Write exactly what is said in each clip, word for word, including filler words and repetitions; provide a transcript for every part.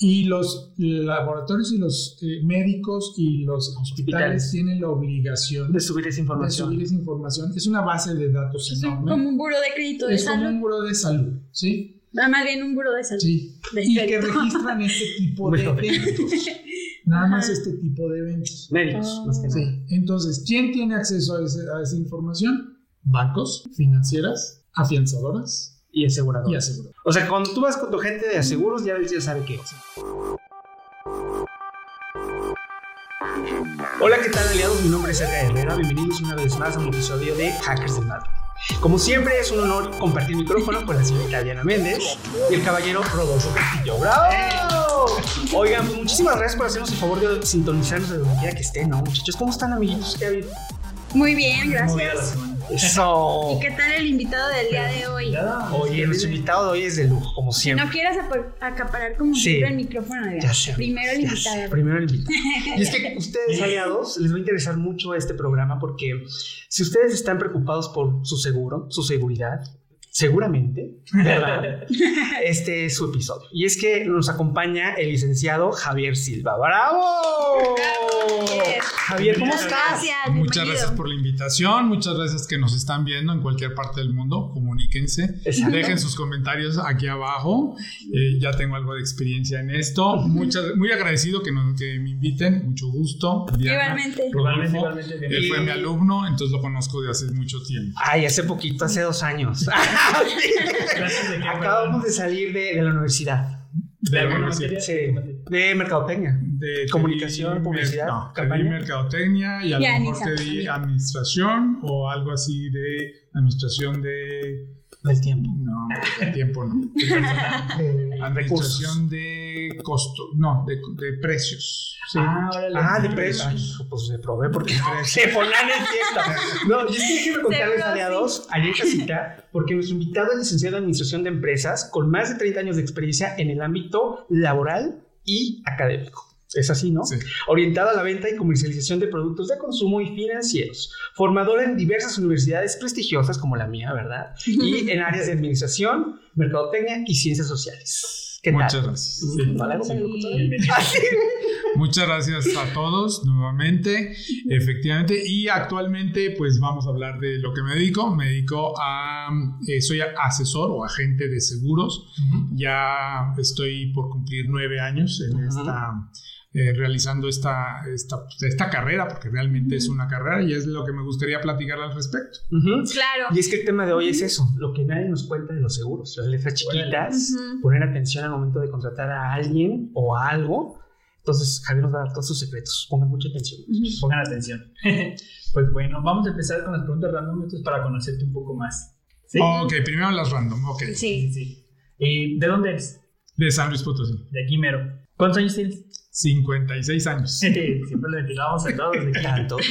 Y los laboratorios y los eh, médicos y los hospitales, hospitales tienen la obligación de subir esa información. De subir esa información. Es una base de datos es enorme. Es como un buró de crédito de es salud. Es como un buró de salud, ¿sí? Ah, más bien un buró de salud. Sí. De y crédito. Que registran este tipo de eventos. Nada Ajá. más este tipo de eventos. Médicos, oh. más que nada. Sí. Entonces, ¿quién tiene acceso a, ese, a esa información? Bancos, financieras, afianzadoras. Y asegurador. Y asegurador. O sea, cuando tú vas con tu gente de seguros, ya él ya sabe qué es. Hola, ¿qué tal, aliados? Mi nombre es Edgar Herrera. Bienvenidos una vez más a un episodio de Hackers del Mato. Como siempre, es un honor compartir micrófono con la señorita Diana Méndez y el caballero Rodolfo Castillo. ¡Bravo! Oigan, pues muchísimas gracias por hacernos el favor de sintonizarnos de donde quiera que estén, ¿no, muchachos? ¿Cómo están, amiguitos? ¿Qué ha habido? Muy bien, gracias. Muy bien, eso. ¿Y qué tal el invitado del día de hoy? Oye, nuestro invitado de hoy es de lujo, como siempre. No quieras ap- acaparar como sí. siempre el micrófono, ya sé, primero el invitado. Primero el invitado. Y es que ustedes, aliados, les va a interesar mucho este programa porque si ustedes están preocupados por su seguro, su seguridad, seguramente, ¿verdad? Este es su episodio. Y es que nos acompaña el licenciado Javier Silva. ¡Bravo! Yes. Javier, ¿cómo estás? Gracias, muchas bienvenido. Gracias por la invitación. Muchas gracias que nos están viendo en cualquier parte del mundo. Comuníquense. Exacto. Dejen sus comentarios aquí abajo. Eh, ya tengo algo de experiencia en esto. Muchas, muy agradecido que, nos, que me inviten. Mucho gusto. Diana, igualmente. Rodolfo, igualmente, igualmente. Él fue mi alumno, entonces lo conozco de hace mucho tiempo. Ay, hace poquito, hace dos años. De que acabamos de salir de, de la universidad. ¿De, de la universidad? Sí. De mercadotecnia. De comunicación, publicidad. Mer- no, campaña. Te di mercadotecnia y a lo mejor te di administración o algo así de administración de. Del tiempo. No, del tiempo no. De administración de costo. No, de, de precios. Sí. Ah, órale, ah, de precios. precios. Pues se probé porque se ponían en fiesta. No, yo sí quiero contarles, aliados, a esta cita, porque nuestro invitado es licenciado en Administración de Empresas con más de treinta años de experiencia en el ámbito laboral y académico. Es así, ¿no? Sí. Orientado a la venta y comercialización de productos de consumo y financieros. Formador en diversas universidades prestigiosas como la mía, ¿verdad? Y en áreas de administración, mercadotecnia y ciencias sociales. ¿Qué Muchas tal? Gracias. Sí. ¿Vale? Sí. Sí. Muchas gracias a todos nuevamente, efectivamente. Y actualmente, pues vamos a hablar de lo que me dedico. Me dedico a... Eh, soy asesor o agente de seguros. Uh-huh. Ya estoy por cumplir nueve años en uh-huh. esta... Eh, realizando esta, esta, esta carrera, porque realmente uh-huh. es una carrera y es lo que me gustaría platicar al respecto. Uh-huh. Claro. Y es que el tema de hoy es eso, lo que nadie nos cuenta de los seguros, las letras chiquitas, uh-huh. poner atención al momento de contratar a alguien o a algo. Entonces, Javier nos va a dar todos sus secretos. Pongan mucha atención. Uh-huh. Pongan atención. Pues bueno, vamos a empezar con las preguntas random para conocerte un poco más. ¿Sí? Oh, ok, primero las random, ok. Sí, sí, sí. ¿Y de dónde eres? De San Luis Potosí. De aquí mero. ¿Cuántos años tienes? cincuenta y seis años. Siempre le tiramos a todos de tantos.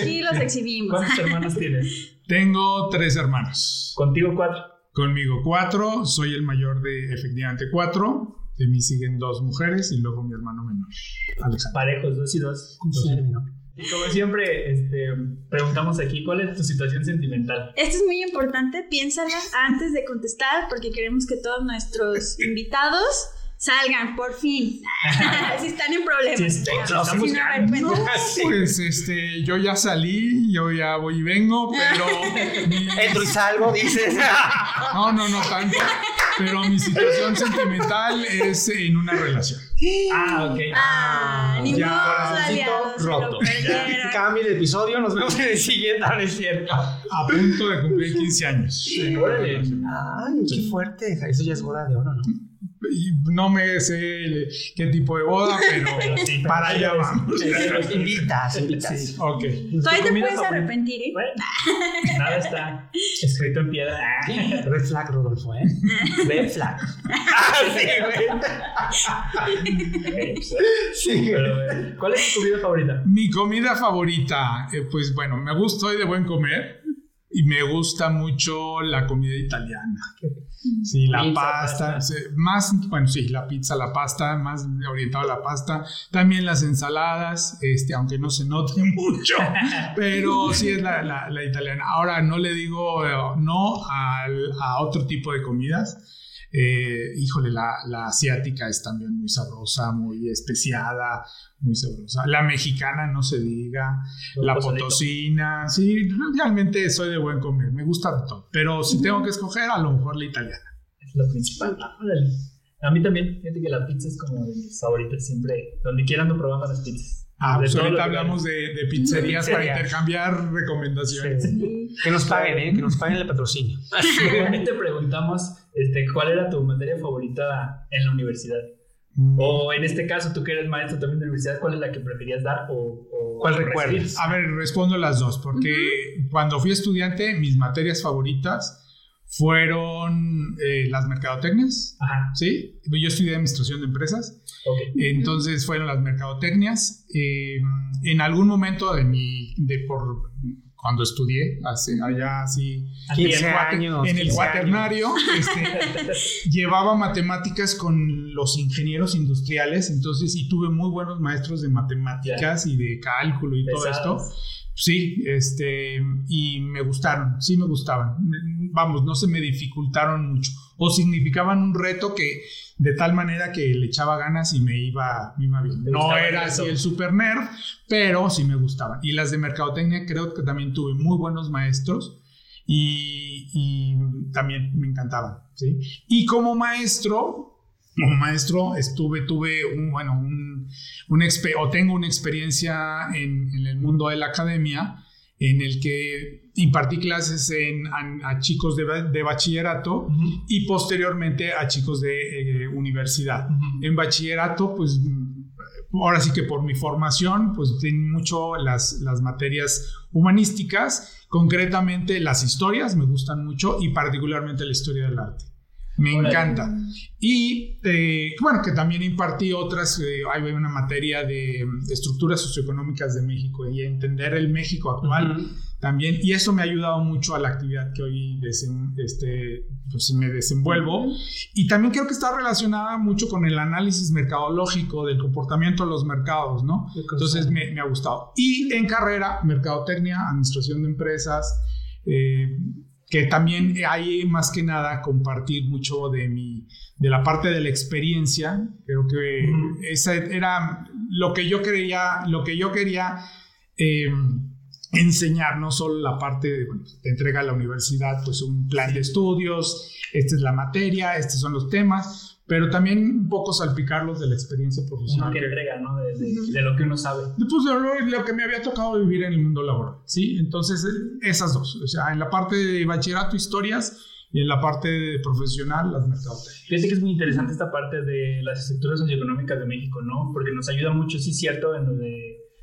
Aquí los exhibimos. ¿Cuántos hermanos tienes? Tengo tres hermanos. ¿Contigo cuatro? Conmigo cuatro. Soy el mayor de efectivamente cuatro. De mí siguen dos mujeres y luego mi hermano menor, Alexander. Parejos, dos y dos. dos sí. Y como siempre, este, preguntamos aquí, ¿cuál es tu situación sentimental? Esto es muy importante. Piénsala antes de contestar porque queremos que todos nuestros invitados... Salgan, por fin. Si están en problemas. Sí, este, no, si no, pues este, yo ya salí, yo ya voy y vengo, pero. Mi... Entro y salgo, dices. No, no, no tanto. Pero mi situación sentimental es en una relación. Ah, ok. Ah, ni modo, aliados. Roto. Cambio de episodio, nos vemos en el siguiente, ahora es cierto. A punto de cumplir quince años. Sí, órale. Ay, qué fuerte. Eso ya es boda de oro, ¿no? No me sé qué tipo de boda, pero sí, para allá vamos. Invitas, invitas. Sí, ok. Todavía te puedes arrepentir, ¿eh? Bueno, nada está escrito en piedra. Red flag, Rodolfo, ¿eh? Red flag. Ah, sí, güey. Sí, pero, ¿cuál es tu comida favorita? Mi comida favorita, eh, pues bueno, me gusta, soy de buen comer y me gusta mucho la comida italiana. Sí, la pizza, pasta, pasta. Más, bueno, sí, la pizza, la pasta, más orientado a la pasta. También las ensaladas, este, aunque no se note mucho, pero sí es la, la, la italiana. Ahora, no le digo no a, a otro tipo de comidas. Eh, híjole, la, la asiática es también muy sabrosa, muy especiada, muy sabrosa. La mexicana, no se diga. Los la posadito. Potosina. Sí, realmente soy de buen comer, me gusta de todo. Pero si tengo que escoger, a lo mejor la italiana. Es lo principal. Órale. A mí también, fíjate que la pizza es como de mis favoritas, siempre. Donde quiera ando probando las pizzas. Ah, pues ahorita hablamos de, de pizzerías de pizzería. Para intercambiar recomendaciones. Sí, sí. Que nos paguen, ¿eh? Que nos paguen el patrocinio. También te preguntamos este, cuál era tu materia favorita en la universidad. Mm. O en este caso, tú que eres maestro también de la universidad, ¿cuál es la que preferías dar o, o cuál recuerdas? A ver, respondo las dos, porque uh-huh. cuando fui estudiante, mis materias favoritas fueron eh, las mercadotecnias. Ajá. ¿Sí? Yo estudié administración de empresas. Okay. Entonces fueron las mercadotecnias. Eh, en algún momento de mi, de por cuando estudié, hace, allá así, en el cuaternario, este, llevaba matemáticas con los ingenieros industriales, entonces, y tuve muy buenos maestros de matemáticas yeah. y de cálculo y Pesados. Todo esto. Sí, este, y me gustaron, sí me gustaban. Vamos, no se me dificultaron mucho. O significaban un reto que de tal manera que le echaba ganas y me iba, me iba bien. No era así el super nerd, pero sí me gustaban. Y las de mercadotecnia creo que también tuve muy buenos maestros y, y también me encantaban, ¿sí? Y como maestro... Como maestro estuve, tuve un, bueno, un, un exper- o tengo una experiencia en, en el mundo de la academia en el que impartí clases en, a, a chicos de, de bachillerato uh-huh. y posteriormente a chicos de eh, universidad. Uh-huh. En bachillerato, pues ahora sí que por mi formación, pues tengo mucho las, las materias humanísticas, concretamente las historias me gustan mucho y particularmente la historia del arte. Me encanta. Y, eh, bueno, que también impartí otras, eh, hay una materia de, de estructuras socioeconómicas de México y entender el México actual uh-huh. también. Y eso me ha ayudado mucho a la actividad que hoy desen, este, pues, me desenvuelvo. Uh-huh. Y también creo que está relacionada mucho con el análisis mercadológico del comportamiento de los mercados, ¿no? Entonces me, me ha gustado. Y en carrera, mercadotecnia, administración de empresas, eh... que también hay más que nada compartir mucho de mi, de la parte de la experiencia. Creo que uh-huh. esa era lo que yo quería, lo que yo quería eh, enseñar, no solo la parte de, bueno, te entrega la universidad, pues un plan de estudios, esta es la materia, estos son los temas, pero también un poco salpicarlos de la experiencia profesional. Uno que entrega, ¿no? De, de, de lo que uno sabe. Pues de lo, de lo que me había tocado vivir en el mundo laboral, ¿sí? Entonces, esas dos. O sea, en la parte de bachillerato, historias, y en la parte de profesional, las mercadotecnias. Fíjate que es muy interesante esta parte de las estructuras socioeconómicas de México, ¿no? Porque nos ayuda mucho, sí es cierto, en lo de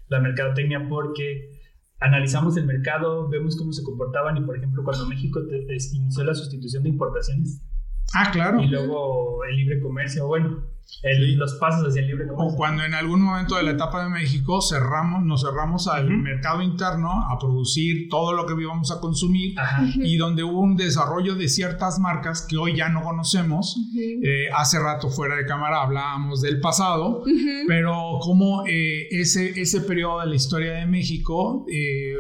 la mercadotecnia, porque analizamos el mercado, vemos cómo se comportaban, y por ejemplo, cuando México te, te inició la sustitución de importaciones, ah, claro. Y luego el libre comercio, bueno, el, los pasos hacia el libre comercio. O cuando en algún momento de la etapa de México cerramos, nos cerramos al uh-huh. mercado interno a producir todo lo que íbamos a consumir Ajá. y donde hubo un desarrollo de ciertas marcas que hoy ya no conocemos. Uh-huh. Eh, hace rato fuera de cámara hablábamos del pasado, uh-huh. pero como eh, ese, ese periodo de la historia de México eh,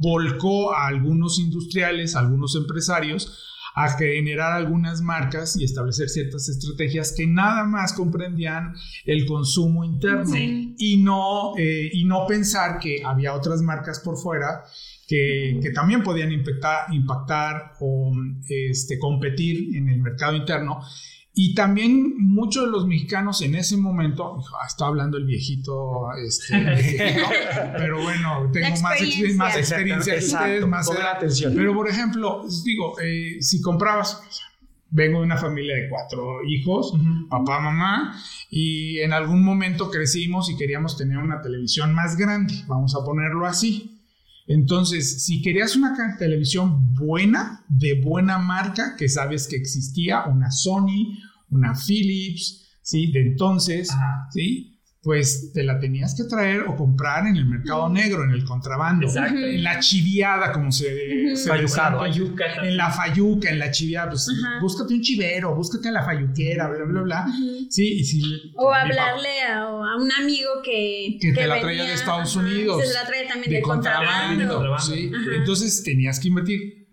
volcó a algunos industriales, a algunos empresarios, a generar algunas marcas y establecer ciertas estrategias que nada más comprendían el consumo interno sí. y, no, eh, y no pensar que había otras marcas por fuera que, que también podían impactar, impactar o este, competir en el mercado interno. Y también muchos de los mexicanos en ese momento, está hablando el viejito, este, viejito pero bueno, tengo más, ex, más experiencia exacto, que ustedes, exacto, más edad. Atención. Pero por ejemplo, digo, eh, si comprabas, vengo de una familia de cuatro hijos, uh-huh. papá, mamá, y en algún momento crecimos y queríamos tener una televisión más grande, vamos a ponerlo así. Entonces, si querías una televisión buena, de buena marca, que sabes que existía, una Sony, una Philips, ¿sí? De entonces, Ajá. ¿sí? Pues te la tenías que traer o comprar en el mercado negro, en el contrabando, Exacto. en la chiviada, como se, se Fayucado, fayuca, en la fayuca, en la chiviada, pues Ajá. búscate un chivero, búscate a la fayuquera, bla, bla, bla, uh-huh. sí, y si, o hablarle a, a un amigo que, que, que te la venía, traía de Estados Unidos, se la traía también de, de contrabando, contrabando, ¿sí? Entonces tenías que invertir.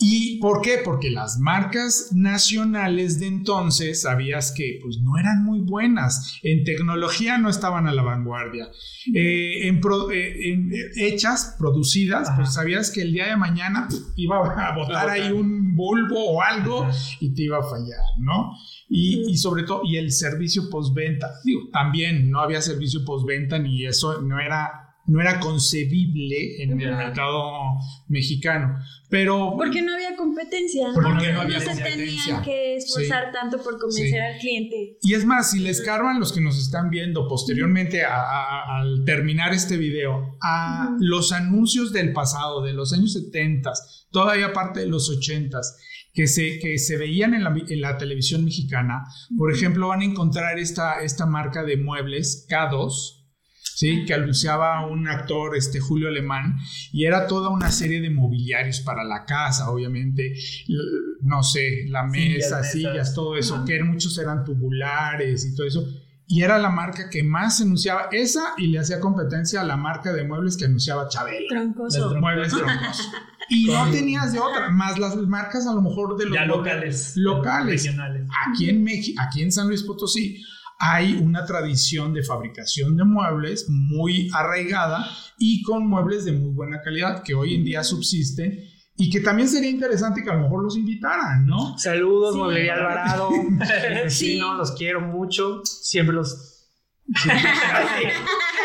¿Y por qué? Porque las marcas nacionales de entonces, sabías que pues, no eran muy buenas. En tecnología no estaban a la vanguardia. Eh, en pro, eh, en, hechas, producidas, ajá, pues sabías que el día de mañana pff, iba a botar ahí un bulbo o algo, ajá, y te iba a fallar, ¿no? Y, y sobre todo, y el servicio postventa. Digo, también no había servicio postventa ni eso, no era... no era concebible en el mercado mexicano, pero... Porque no había competencia. Porque, porque no había competencia. No se tenían que esforzar sí. tanto por convencer sí. al cliente. Y es más, si les cargan los que nos están viendo posteriormente a, a, al terminar este video, a uh-huh. los anuncios del pasado, de los años setenta, todavía parte de los ochenta, que se, que se veían en la, en la televisión mexicana, por ejemplo, van a encontrar esta, esta marca de muebles, K dos, sí, que anunciaba un actor, este Julio Alemán, y era toda una serie de mobiliarios para la casa, obviamente, no sé, la mesa, sillas, sillas mesas, todo eso, uh-huh. que muchos eran tubulares y todo eso, y era la marca que más anunciaba esa y le hacía competencia a la marca de muebles que anunciaba Chabela. Troncoso. Muebles troncosos. Y con, no tenías de otra, más las marcas a lo mejor de los ya locales, locales, regionales. Aquí en México, aquí en San Luis Potosí, hay una tradición de fabricación de muebles muy arraigada y con muebles de muy buena calidad que hoy en día subsisten y que también sería interesante que a lo mejor los invitaran, ¿no? Saludos, sí. Mueblería Alvarado. Sí, sí, no, los quiero mucho. Siempre los... Siempre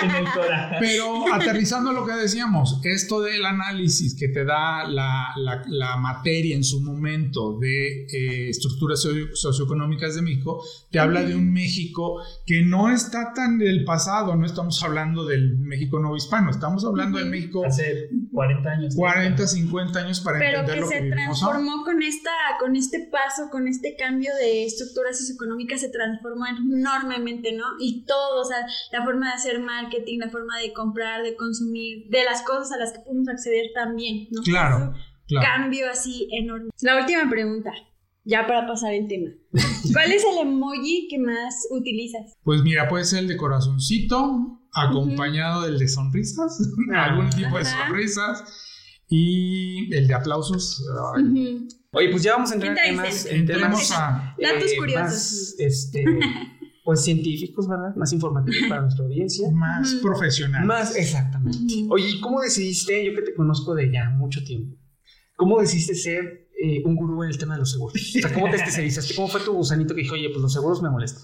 en el corazón. Pero aterrizando a lo que decíamos, esto del análisis que te da la, la, la materia en su momento de eh, estructuras socio- socioeconómicas de México, te habla de un México que no está tan del pasado, no estamos hablando del México nuevo hispano, estamos hablando del México hace cuarenta años, cuarenta, cincuenta años para pero entender que lo que vivimos. Pero que se transformó ahora. con esta, con este paso, con este cambio de estructuras socioeconómicas se transformó enormemente, ¿no? Y todo, o sea, la forma de hacer marketing, la forma de comprar, de consumir, de las cosas a las que podemos acceder también, ¿no? Claro, claro. Cambio así enorme. La última pregunta, ya para pasar el tema. ¿Cuál es el emoji que más utilizas? Pues mira, puede ser el de corazoncito, acompañado uh-huh. del de sonrisas, ah, algún tipo ajá. de sonrisas, y el de aplausos. Uh-huh. Oye, pues ya vamos a entrar en temas, en temas a, datos eh, curiosos. Más, este... pues científicos, ¿verdad? Más informativos para nuestra audiencia. Más profesionales. Más, exactamente. Oye, ¿y cómo decidiste, yo que te conozco de ya mucho tiempo, cómo decidiste ser eh, un gurú en el tema de los seguros? O sea, ¿cómo te especializaste? ¿Cómo fue tu gusanito que dijo, oye, pues los seguros me molestan?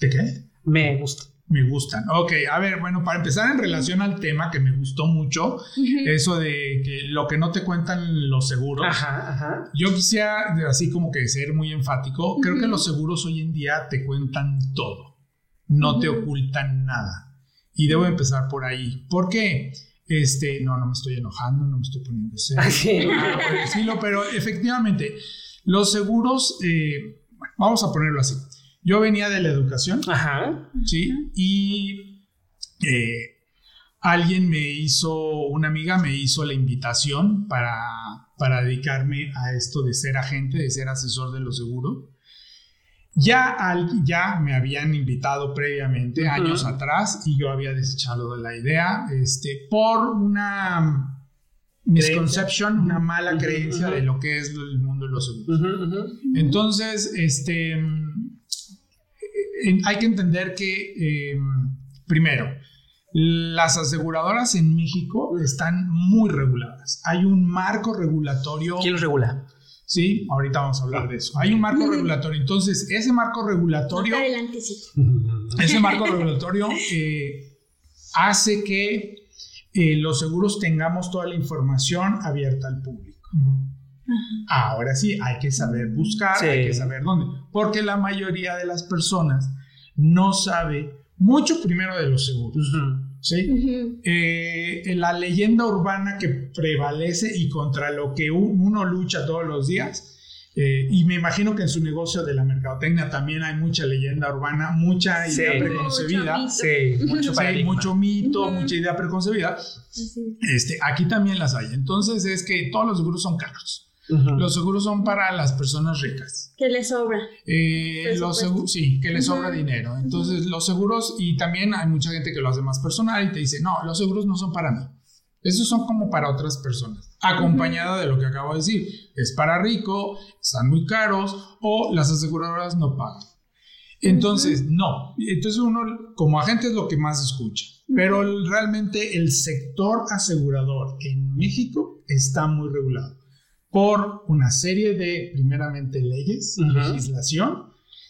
¿Te qué? Me gustan. Me gustan. Ok, a ver, bueno, para empezar en relación al tema que me gustó mucho, uh-huh. eso de que lo que no te cuentan los seguros, ajá, ajá. yo quisiera así como que ser muy enfático, uh-huh. creo que los seguros hoy en día te cuentan todo, no uh-huh. te ocultan nada, y debo empezar por ahí. ¿Por qué? Este, no, no me estoy enojando, no me estoy poniendo serio, sí. nada por el estilo, pero efectivamente, los seguros, eh, bueno, vamos a ponerlo así. Yo venía de la educación, ajá, ¿sí? Ajá. Y eh, alguien me hizo, una amiga me hizo la invitación para, para dedicarme a esto de ser agente, de ser asesor de los seguros. Ya, al, ya me habían invitado previamente, ajá. años atrás, y yo había desechado la idea este, por una misconcepción, una mala ajá. creencia ajá. de lo que es el mundo de los seguros. Ajá, ajá. Entonces, este... hay que entender que, eh, primero, las aseguradoras en México están muy reguladas. Hay un marco regulatorio. ¿Quién los regula? Sí, ahorita vamos a hablar de eso. Hay un marco regulatorio. Entonces, ese marco regulatorio... Adelante, sí. Ese marco regulatorio eh, hace que eh, los seguros tengamos toda la información abierta al público. Ahora sí, hay que saber buscar, sí. hay que saber dónde, porque la mayoría de las personas no sabe mucho primero de los seguros, uh-huh. ¿sí? Uh-huh. Eh, la leyenda urbana que prevalece y contra lo que uno lucha todos los días, eh, y me imagino que en su negocio de la mercadotecnia también hay mucha leyenda urbana, mucha idea sí. preconcebida, mucho, sí, mucho, sí, mucho mito, uh-huh. mucha idea preconcebida, uh-huh. este, aquí también las hay. Entonces es que todos los seguros son caros. Uh-huh. Los seguros son para las personas ricas. Que les sobra. Eh, los segu- sí, que les uh-huh. sobra dinero. Entonces, uh-huh. los seguros, y también hay mucha gente que lo hace más personal y te dice, no, los seguros no son para mí. Esos son como para otras personas, acompañada de lo que acabo de decir. Es para rico, están muy caros o las aseguradoras no pagan. Entonces, no. Entonces uno como agente es lo que más escucha. Pero realmente el sector asegurador en México está muy regulado por una serie de, primeramente, leyes, uh-huh. legislación,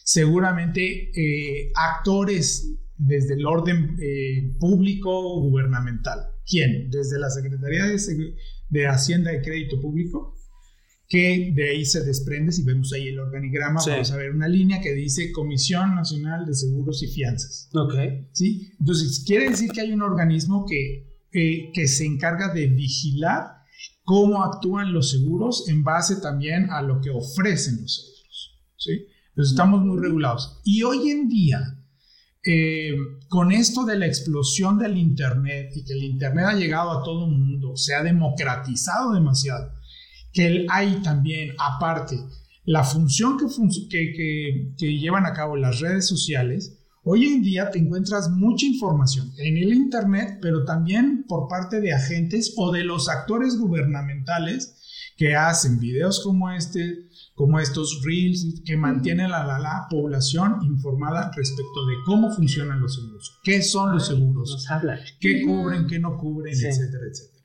seguramente eh, actores desde el orden eh, público o gubernamental. ¿Quién? Desde la Secretaría de, Segu- de Hacienda y Crédito Público, que de ahí se desprende, si vemos ahí el organigrama, sí. vamos a ver una línea que dice Comisión Nacional de Seguros y Fianzas. Ok. ¿Sí? Entonces, quiere decir que hay un organismo que, eh, que se encarga de vigilar cómo actúan los seguros en base también a lo que ofrecen los seguros. ¿Sí? Entonces, estamos muy regulados. Y hoy en día, eh, con esto de la explosión del Internet y que el Internet ha llegado a todo el mundo, se ha democratizado demasiado, que hay también, aparte, la función que, func- que, que, que llevan a cabo las redes sociales. Hoy en día te encuentras mucha información en el Internet, pero también por parte de agentes o de los actores gubernamentales que hacen videos como este, como estos reels, que mantienen a la, la, la población informada respecto de cómo funcionan los seguros, qué son los seguros, nos habla, qué cubren, qué no cubren, sí. etcétera, etcétera.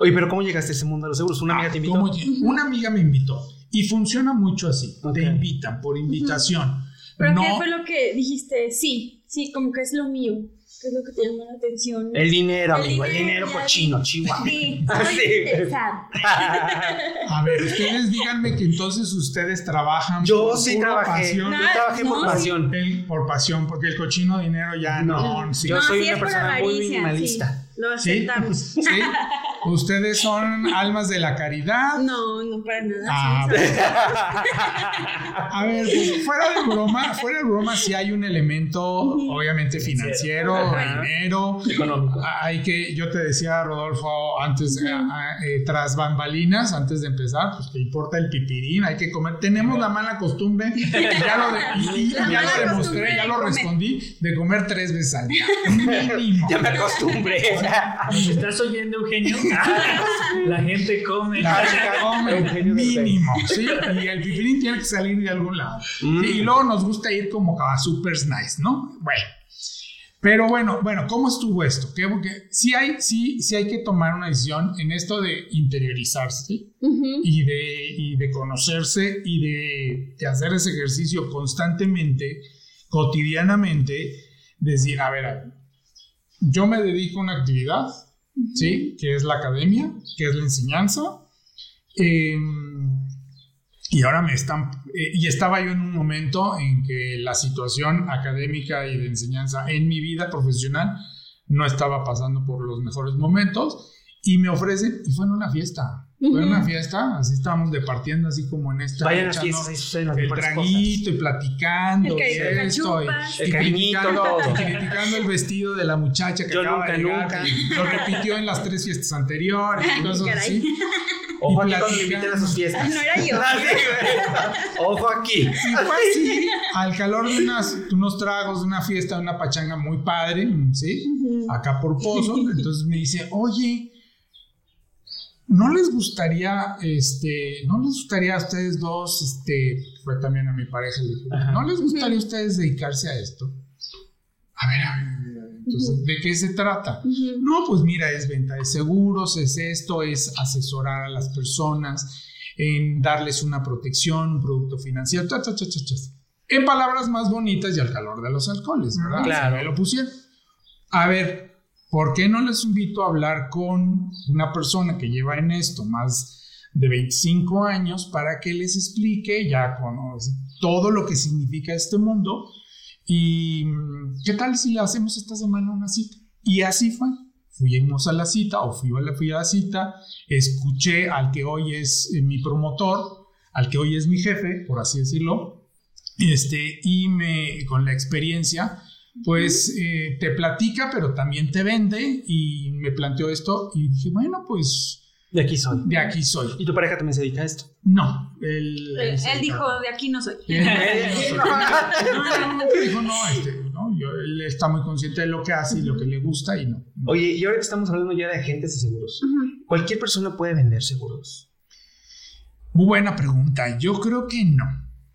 Oye, ¿pero cómo llegaste a ese mundo de los seguros? ¿Una ah, amiga te invitó? Una amiga me invitó. Y funciona mucho así. Okay. Te invitan por invitación. Uh-huh. ¿Pero no, qué fue lo que dijiste? Sí, sí, como que es lo mío. ¿Qué es lo que te llamó la atención? El dinero, el amigo. Dinero, el dinero cochino, chihuahua. Sí, soy interesada. A ver, ustedes díganme que entonces ustedes trabajan yo por sí trabajé. pasión. No, yo trabajé no, por pasión. Sí. El, por pasión, porque el cochino dinero ya no. no sí. Yo no, soy sí una persona muy minimalista. Sí. Lo aceptamos. ¿Sí? ¿Sí? ¿Ustedes son almas de la caridad? No, no para nada. Ah, pues. A ver, pues, fuera de broma, fuera de broma sí hay un elemento, uh-huh. obviamente financiero, uh-huh. dinero, económico. Hay que, yo te decía, Rodolfo, antes, uh-huh. eh, eh, tras bambalinas, antes de empezar, pues que importa el pipirín, hay que comer. Tenemos uh-huh. la mala costumbre, ya lo, de, y, ya lo demostré, ya lo de respondí, de comer tres veces al día. Ya me acostumbré. ¿Me estás oyendo, Eugenio? La gente come. La gente come mínimo, ¿sí? Y el pipirín tiene que salir de algún lado. Mm. Y luego nos gusta ir como a super nice, ¿no? Bueno. Pero bueno, bueno, ¿cómo estuvo esto? Que sí hay, sí, sí hay que tomar una decisión en esto de interiorizarse uh-huh. y, de, y de conocerse y de, de hacer ese ejercicio constantemente, cotidianamente, decir, a ver, a ver, yo me dedico a una actividad, ¿sí? Que es la academia, que es la enseñanza, eh, y ahora me están, eh, y estaba yo en un momento en que la situación académica y de enseñanza en mi vida profesional no estaba pasando por los mejores momentos, y me ofrecen, y fue en una fiesta, fue en una fiesta, así estábamos departiendo, así como en esta, vayan a fiestas, el traguito cosas. Y platicando, el y esto, chupas, y, el y criticando, criticando el vestido de la muchacha que yo acaba nunca, de llegar, nunca. Lo repitió en las tres fiestas anteriores, y cosas así. Ojo aquí cuando le inviten a sus fiestas. No era yo. Ojo aquí. Y fue así, al calor de unas, unos tragos, de una fiesta, de una pachanga muy padre, ¿sí? Uh-huh. Acá por Pozo. Entonces me dice, oye, ¿no les gustaría, este, no les gustaría a ustedes dos, este, fue también a mi pareja, le dije, ¿no les gustaría a ustedes dedicarse a esto? A ver, a ver, a ver. Entonces, ¿de qué se trata? Uh-huh. No, pues mira, es venta de seguros, es esto, es asesorar a las personas, en darles una protección, un producto financiero, cha, cha, cha, cha, cha. En palabras más bonitas y al calor de los alcoholes, ¿verdad? Claro. O sea, me lo pusieron. A ver, ¿por qué no les invito a hablar con una persona que lleva en esto más de veinticinco años para que les explique ya con, todo lo que significa este mundo? ¿Y qué tal si hacemos esta semana una cita? Y así fue. Fuimos a la cita, o fui a la, fui a la cita, escuché al que hoy es eh, mi promotor, al que hoy es mi jefe, por así decirlo, este, y me, con la experiencia, pues eh, te platica, pero también te vende, y me planteó esto, y dije, bueno, pues... De aquí soy. De aquí soy. ¿Y tu pareja también se dedica a esto? No. Él, él, él dijo, de aquí no soy. Él, él, él, no, no, no, no, dijo, no, este, no, Yo, él está muy consciente de lo que hace y lo que le gusta y no. no. Oye, y ahora que estamos hablando ya de agentes de seguros, uh-huh. ¿cualquier persona puede vender seguros? Muy buena pregunta. Yo creo que no.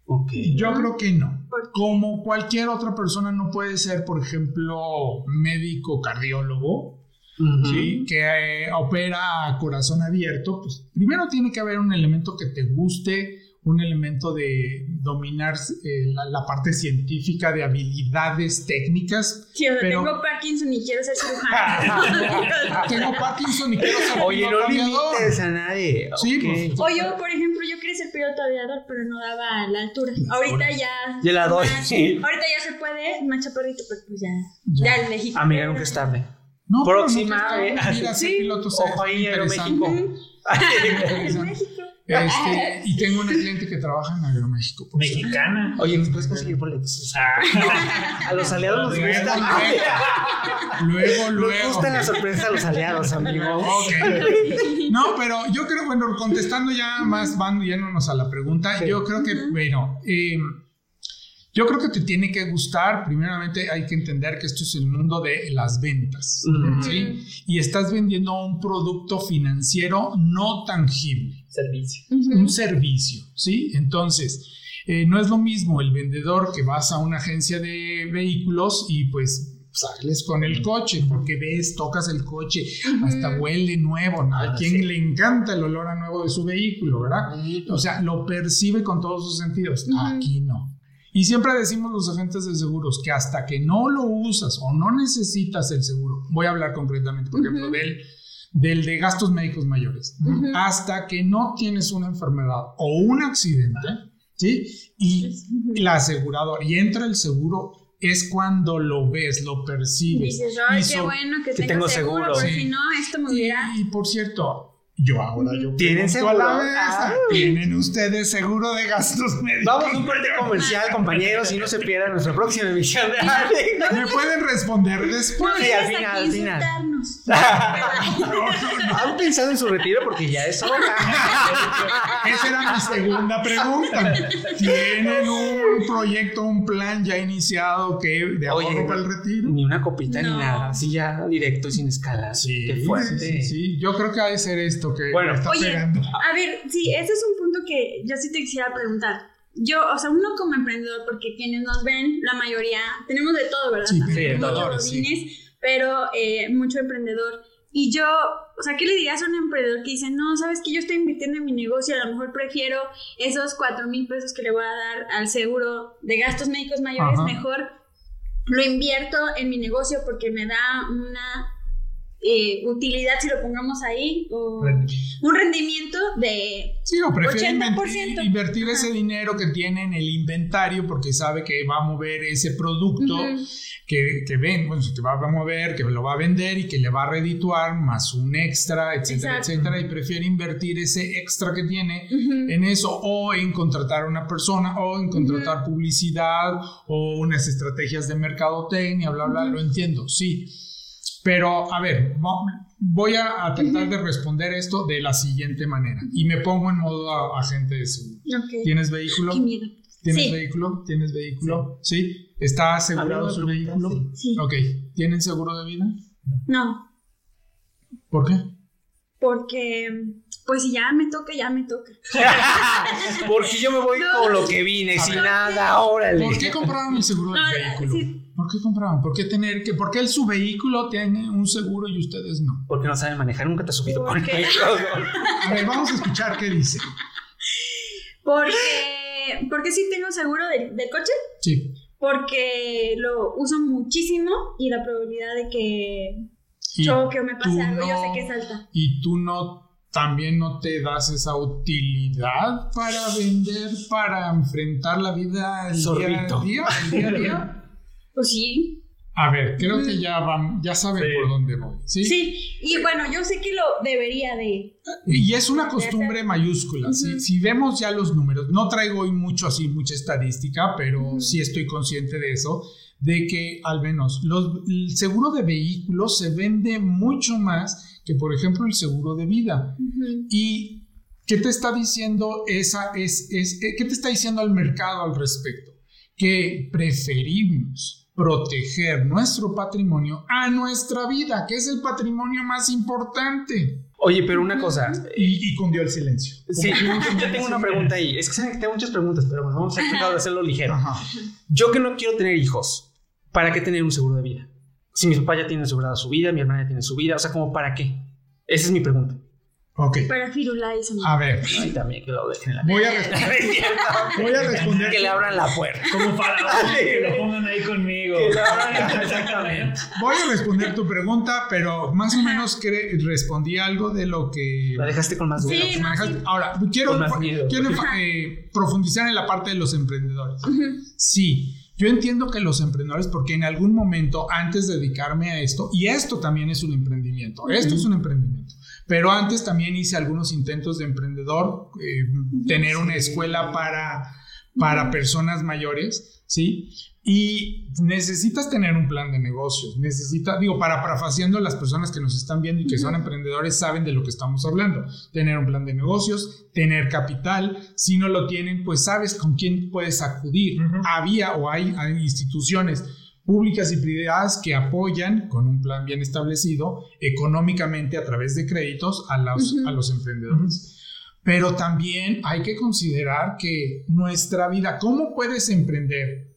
Okay. Yo creo que no. Como cualquier otra persona no puede ser, por ejemplo, médico cardiólogo, uh-huh. ¿sí? que eh, opera a corazón abierto, pues primero tiene que haber un elemento que te guste, un elemento de dominar eh, la, la parte científica de habilidades técnicas. Sí, o sea, pero... tengo Parkinson y quiero ser cirujano. Tengo Parkinson y quiero ser Oye, no limites a nadie. Sí, okay. pues, o yo, por ejemplo, yo quería ser piloto aviador, pero no daba la altura. Ahorita Ahora, ya... Ya la doy. Sí. Ahorita ya se puede, mancha perrito, pero pues ya... Ya, ya el México. Amiga, nunca es tarde. No, próxima. No está, mira, sí, piloto ojo ahí, Aeroméxico. Aeroméxico. Este, y tengo una cliente que trabaja en Aeroméxico. Mexicana. Sí. Oye, ¿nos puedes conseguir boletos? Ah. A los aliados nos gusta. Luego, luego. Nos gusta la sorpresa a los aliados, amigos. Okay. No, pero yo creo, bueno, contestando ya más, van yéndonos a la pregunta. Sí. Yo creo que, bueno, eh, yo creo que te tiene que gustar. Primeramente hay que entender que esto es el mundo de las ventas. Uh-huh. ¿Sí? Y estás vendiendo un producto financiero no tangible. Servicio. Uh-huh. Un servicio, ¿sí? Entonces, eh, no es lo mismo el vendedor que vas a una agencia de vehículos y pues... sales con el coche, porque ves, tocas el coche, hasta huele nuevo, ¿no? A quien sí. le encanta el olor a nuevo de su vehículo, ¿verdad? O sea, lo percibe con todos sus sentidos. Aquí no. Y siempre decimos los agentes de seguros que hasta que no lo usas o no necesitas el seguro, voy a hablar concretamente, por ejemplo, uh-huh. del, del de gastos médicos mayores, uh-huh. hasta que no tienes una enfermedad o un accidente, ¿sí? Y la aseguradora, y entra el seguro, es cuando lo ves, lo percibes. Y dices, ay, qué bueno que, que tengo seguro, seguro. Porque sí. si no, esto me hubiera... Y, y por cierto, yo ahora yo ¿Tienen seguro? A la vez, ah. ¿Tienen ustedes seguro de gastos médicos? Vamos a un corte comercial, compañeros, y no se pierdan nuestra próxima emisión de Arte. ¿No? ¿Me pueden responder después? No, sí, al final, al final. no, no, no. ¿Han pensado en su retiro? Porque ya es hora. Esa era mi segunda pregunta. ¿Tienen un proyecto, un plan ya iniciado que de ahorro Oye, para el retiro? Ni una copita no. ni nada, así ya directo y sin escala. Sí, qué fuerte. Sí, sí, yo creo que ha de ser esto que bueno, me está oye, pegando. A ver, sí, ese es un punto que yo sí te quisiera preguntar. Yo, o sea, uno como emprendedor, porque quienes nos ven, la mayoría, tenemos de todo, ¿verdad? Sí, sí de todo, sí. Pero eh, mucho emprendedor. Y yo, o sea, ¿qué le dirías a un emprendedor que dice, no, sabes que yo estoy invirtiendo en mi negocio, a lo mejor prefiero esos cuatro mil pesos que le voy a dar al seguro de gastos médicos mayores, Ajá. mejor lo invierto en mi negocio porque me da una eh, utilidad, si lo pongamos ahí, o un rendimiento de sí, o prefiero ochenta por ciento. Invertir Ajá. ese dinero que tiene en el inventario porque sabe que va a mover ese producto. Uh-huh. Que, que ven, bueno, que va a mover, que lo va a vender y que le va a redituar más un extra, etcétera, Exacto. etcétera, y prefiere invertir ese extra que tiene uh-huh. en eso, o en contratar a una persona, o en contratar uh-huh. publicidad, o unas estrategias de mercadotecnia, bla, bla, uh-huh. lo entiendo, sí. Pero, a ver, voy a tratar uh-huh. de responder esto de la siguiente manera, y me pongo en modo agente de seguro. Okay. ¿Tienes vehículo? Qué miedo. ¿Tienes sí. vehículo? ¿Tienes vehículo? ¿Sí? ¿Sí? ¿Está asegurado su vehículo? Sí. Ok. ¿Tienen seguro de vida? No. ¿Por qué? Porque, pues si ya me toca, ya me toca. Porque yo me voy no. con lo que vine, sin nada, órale. ¿Por qué compraron el seguro del no, vehículo? Sí. ¿Por qué compraron? ¿Por qué tener que? ¿Por qué el, su vehículo tiene un seguro y ustedes no? Porque no saben manejar, nunca te has subido con el vehículo. A ver, vamos a escuchar qué dice. Porque, porque sí tengo seguro de, del coche. Sí. Porque lo uso muchísimo y la probabilidad de que choque o me pase algo, no, yo sé que es alta. ¿Y tú no, también no te das esa utilidad para vender, para enfrentar la vida el Sorbito. día a día? El día, a día? Pues sí. A ver, creo mm. que ya, van, ya saben sí. por dónde voy, ¿sí? Sí, y bueno, yo sé que lo debería de... Y es una costumbre mayúscula, uh-huh. ¿sí? Si vemos ya los números, no traigo hoy mucho así, mucha estadística, pero uh-huh. sí estoy consciente de eso, de que al menos los, el seguro de vehículos se vende mucho más que, por ejemplo, el seguro de vida. Uh-huh. Y ¿qué te está diciendo esa, es, es, ¿qué te está diciendo el mercado al respecto? Que preferimos proteger nuestro patrimonio a nuestra vida, que es el patrimonio más importante. Oye, pero una cosa. Y, y cundió el silencio. Sí, yo tengo una pregunta ahí. Es que saben que tengo muchas preguntas, pero bueno, vamos a tratar de hacerlo ligero. Ajá. Yo que no quiero tener hijos, ¿para qué tener un seguro de vida? Si mis papás ya tienen asegurada su vida, mi hermana ya tiene su vida, o sea, ¿cómo para qué? Esa es mi pregunta. Ok. Para firula eso. A ver. Ay, también que lo dejen en la Voy a responder. Voy a responder. Que le abran la puerta. Como para que lo pongan ahí conmigo. Que lo abran. Exactamente. Voy a responder tu pregunta, pero más o menos cre- respondí algo de lo que... La dejaste con más dudas. Sí, sí. Ahora, quiero, quiero eh, profundizar en la parte de los emprendedores. Uh-huh. Sí. Yo entiendo que los emprendedores, porque en algún momento antes de dedicarme a esto, y esto también es un emprendimiento, esto uh-huh. es un emprendimiento, pero antes también hice algunos intentos de emprendedor, eh, uh-huh. tener una escuela para, para uh-huh. personas mayores, ¿sí? Y necesitas tener un plan de negocios, necesitas, digo, parafraseando las personas que nos están viendo y que son emprendedores saben de lo que estamos hablando, tener un plan de negocios, tener capital, si no lo tienen, pues sabes con quién puedes acudir, uh-huh. había o hay, hay instituciones públicas y privadas que apoyan con un plan bien establecido económicamente a través de créditos a los, uh-huh. a los emprendedores. Uh-huh. Pero también hay que considerar que nuestra vida, ¿cómo puedes emprender?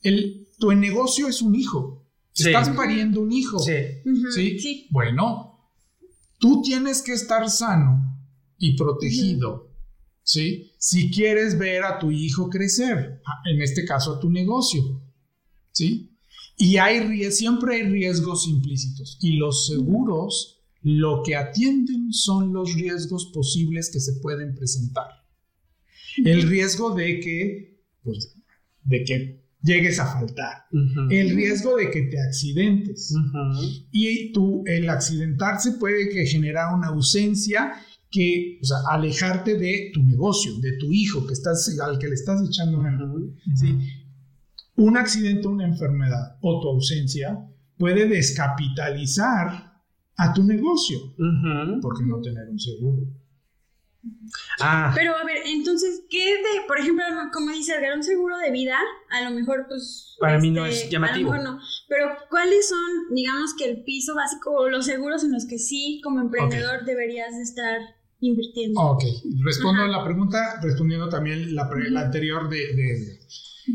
El, tu negocio es un hijo. Sí. Estás pariendo un hijo. Sí. Uh-huh. ¿Sí? Sí. Bueno, tú tienes que estar sano y protegido. Uh-huh. ¿Sí? Si quieres ver a tu hijo crecer, en este caso a tu negocio. ¿Sí? Y hay, siempre hay riesgos implícitos. Y los seguros lo que atienden son los riesgos posibles que se pueden presentar. El riesgo de que, pues, de que llegues a faltar, uh-huh. el riesgo de que te accidentes uh-huh. y tú, el accidentarse puede que generar una ausencia que, o sea, alejarte de tu negocio, de tu hijo que estás, al que le estás echando una uh-huh. ¿sí? Un accidente, una enfermedad o tu ausencia puede descapitalizar a tu negocio uh-huh. porque no tener un seguro. Ah. Pero a ver, entonces, ¿qué de, por ejemplo, como dice Edgar, un seguro de vida? A lo mejor, pues... Para este, mí no es llamativo. A lo mejor no. Pero, ¿cuáles son, digamos, que el piso básico o los seguros en los que sí, como emprendedor, okay. deberías estar invirtiendo? Ok, respondo Ajá. a la pregunta, respondiendo también la, pre- uh-huh. la anterior de Edgar.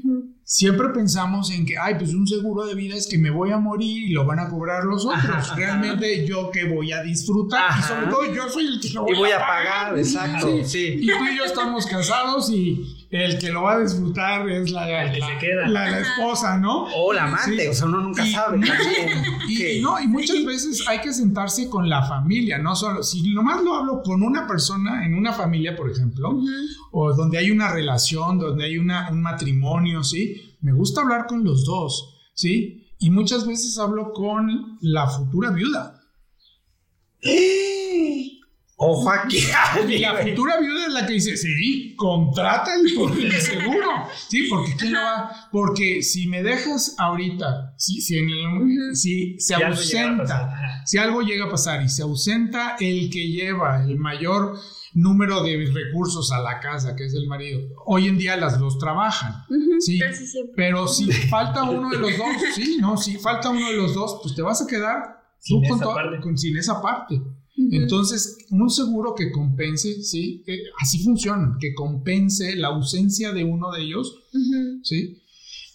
Uh-huh. Siempre pensamos en que, ay, pues un seguro de vida es que me voy a morir y lo van a cobrar los otros. Ajá, Realmente ajá. yo que voy a disfrutar ajá. y sobre todo yo soy el que lo voy, y voy a pagar. pagar exacto. Sí, sí. Y tú y yo estamos casados y el que lo va a disfrutar es la, la, que se queda. la, la esposa, ¿no? O la amante, sí. o sea, uno nunca y, sabe. Y, y, no, y muchas veces hay que sentarse con la familia, no solo, si nomás lo hablo con una persona, en una familia, por ejemplo, uh-huh. o donde hay una relación, donde hay una, un matrimonio, ¿sí? Me gusta hablar con los dos, ¿sí? Y muchas veces hablo con la futura viuda. ¡Eh! ¡Ojo aquí! Y la futura viuda es la que dice, sí, contrátalo por el seguro. Sí, porque ¿quién lo va? Porque si me dejas ahorita, si, si, en el, si se si ausenta, si algo llega a pasar y se ausenta el que lleva el mayor número de recursos a la casa, que es el marido. Hoy en día las dos trabajan, uh-huh, sí, pero si falta uno de los dos, sí, no, si falta uno de los dos, pues te vas a quedar sin tú esa con, parte. Con, sin esa parte. Uh-huh. Entonces, un seguro que compense, sí, eh, así funciona, que compense la ausencia de uno de ellos, uh-huh. sí,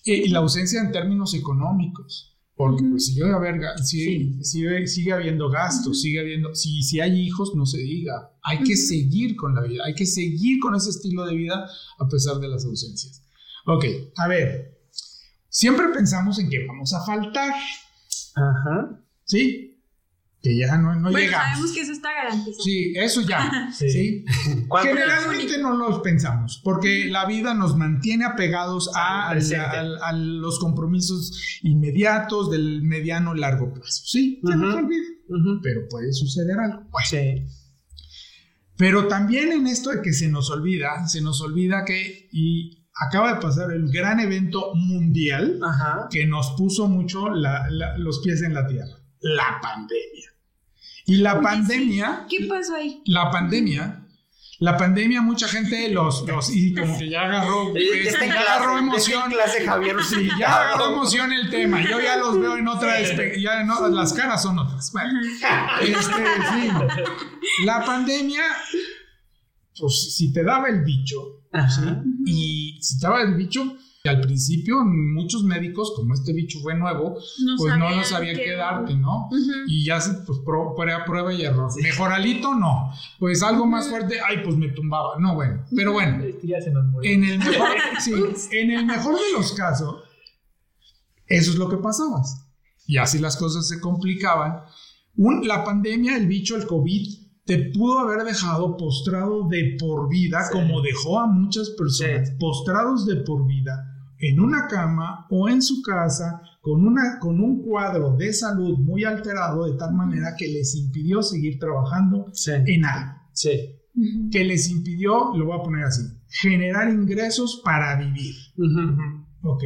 eh, y la ausencia en términos económicos. Porque uh-huh. pues, si debe haber, si, sí. sigue, sigue habiendo gastos, uh-huh. sigue habiendo, si, si hay hijos, no se diga. Hay uh-huh. que seguir con la vida, hay que seguir con ese estilo de vida a pesar de las ausencias. Ok, a ver, siempre pensamos en que vamos a faltar. Ajá. ¿Sí? Que ya no, no bueno, llegamos. Bueno, sabemos que eso está garantizado. Sí, eso ya. sí. ¿Sí? Generalmente no lo pensamos, porque la vida nos mantiene apegados a, a, a, a los compromisos inmediatos del mediano y largo plazo. Sí, se uh-huh. nos olvida, uh-huh. pero puede suceder algo. Pues, sí. Pero también en esto de que se nos olvida, se nos olvida que, y acaba de pasar el gran evento mundial Ajá. que nos puso mucho la, la, los pies en la tierra, la pandemia. Y la Oye, pandemia... ¿Qué pasó ahí? La pandemia La pandemia, mucha gente los, los y como que ya agarró, este, este ya agarró clase, emoción. Clase Javier, sí, ya agarró emoción el tema. Yo ya los veo en otra, ya en otras, las caras son otras. Este, sí. La pandemia, pues si te daba el bicho, ¿sí? Y si te daba el bicho, al principio muchos médicos, como este bicho fue nuevo, no pues no lo sabían qué darte, ¿no? Uh-huh. Y ya se, pues, pro, prueba, prueba y error. Sí. Mejoralito, no. Pues algo más fuerte, ay, pues me tumbaba. No, bueno. Pero bueno. Este ya se nos murió. En el mejor, sí, en el mejor de los casos, eso es lo que pasaba. Y así las cosas se complicaban. Un, la pandemia, el bicho, el COVID, te pudo haber dejado postrado de por vida, sí, como dejó a muchas personas, sí, postrados de por vida, en una cama o en su casa, con, una, con un cuadro de salud muy alterado, de tal manera que les impidió seguir trabajando, sí, en algo. Sí. Que les impidió, lo voy a poner así, generar ingresos para vivir. Uh-huh. Ok.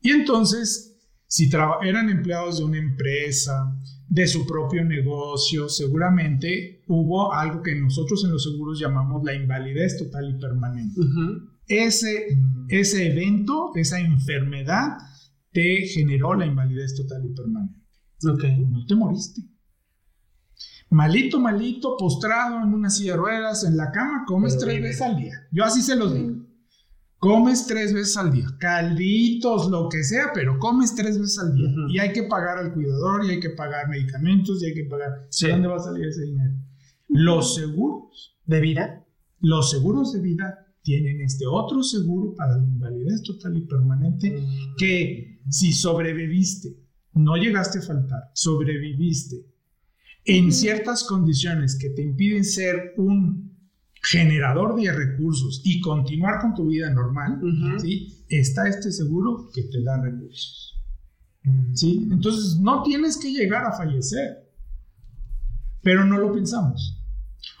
Y entonces, si traba- eran empleados de una empresa, de su propio negocio, seguramente hubo algo que nosotros en los seguros llamamos la invalidez total y permanente. Uh-huh. Ese, ese evento, esa enfermedad, te generó la invalidez total y permanente. Okay. No te moriste. Malito, malito, postrado en una silla de ruedas, en la cama, comes Pero tres bien. veces al día. Yo así se los digo. Comes tres veces al día, calditos, lo que sea, pero comes tres veces al día. Uh-huh. Y hay que pagar al cuidador, y hay que pagar medicamentos, y hay que pagar... Sí. ¿Dónde va a salir ese dinero? Los seguros... ¿De vida? Los seguros de vida tienen este otro seguro para la invalidez total y permanente, uh-huh, que si sobreviviste, no llegaste a faltar, sobreviviste en, uh-huh, ciertas condiciones que te impiden ser un... generador de recursos y continuar con tu vida normal, uh-huh, ¿sí? Está este seguro que te da recursos, ¿sí? Entonces no tienes que llegar a fallecer, pero no lo pensamos.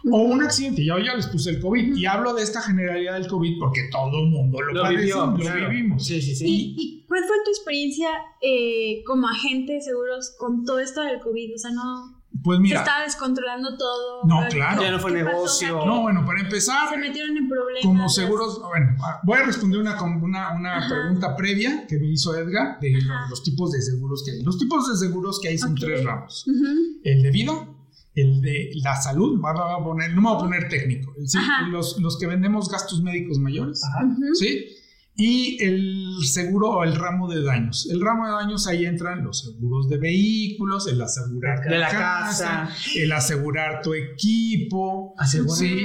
Uh-huh. O un accidente, ya, ya les puse el COVID, uh-huh, y hablo de esta generalidad del COVID porque todo el mundo lo, lo padecimos, vivió, claro, lo vivimos. Sí, sí, sí. ¿Y, ¿Y cuál fue tu experiencia eh, como agente de seguros con todo esto del COVID? O sea, no... Pues mira, se estaba descontrolando todo. No, claro. Ya no fue negocio. Pasó, no, bueno, para empezar. Se metieron en problemas. Como seguros, bueno, voy a responder una, una, una pregunta previa que me hizo Edgar de los, los tipos de seguros que hay. Los tipos de seguros que hay son, okay, tres ramos. Uh-huh. El de vida, el de la salud, va, va, va a poner, no me voy a poner técnico. El, sí, los, los que vendemos gastos médicos mayores, ajá, uh-huh, ¿sí? Y el seguro o el ramo de daños. El ramo de daños, ahí entran los seguros de vehículos, el asegurar de la casa, casa, el asegurar tu equipo, asegurar, sí,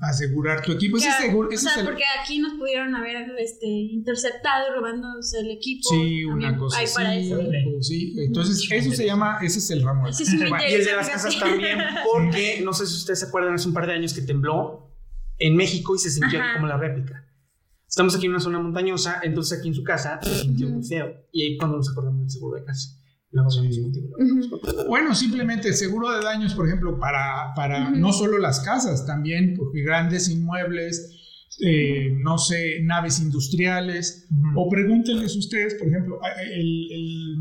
asegurar tu equipo. Claro. Ese seguro, ese o sea, es el... porque aquí nos pudieron haber este, interceptado robándose el equipo. Sí, una cosa así. Sí. Entonces, sí, eso se llama, ese es el ramo de daños. Sí, y el de las casas también, porque no sé si ustedes se acuerdan, hace un par de años que tembló en México y se sintió, ajá, como la réplica. Estamos aquí en una zona montañosa, entonces aquí en su casa se sintió muy feo. Y ahí cuando nos acordamos del seguro de casa. Luego, sí, uh-huh. Bueno, simplemente el seguro de daños, por ejemplo, para, para, uh-huh, no solo las casas, también porque grandes inmuebles, eh, no sé, naves industriales. Uh-huh. O pregúntenles ustedes, por ejemplo, el, el,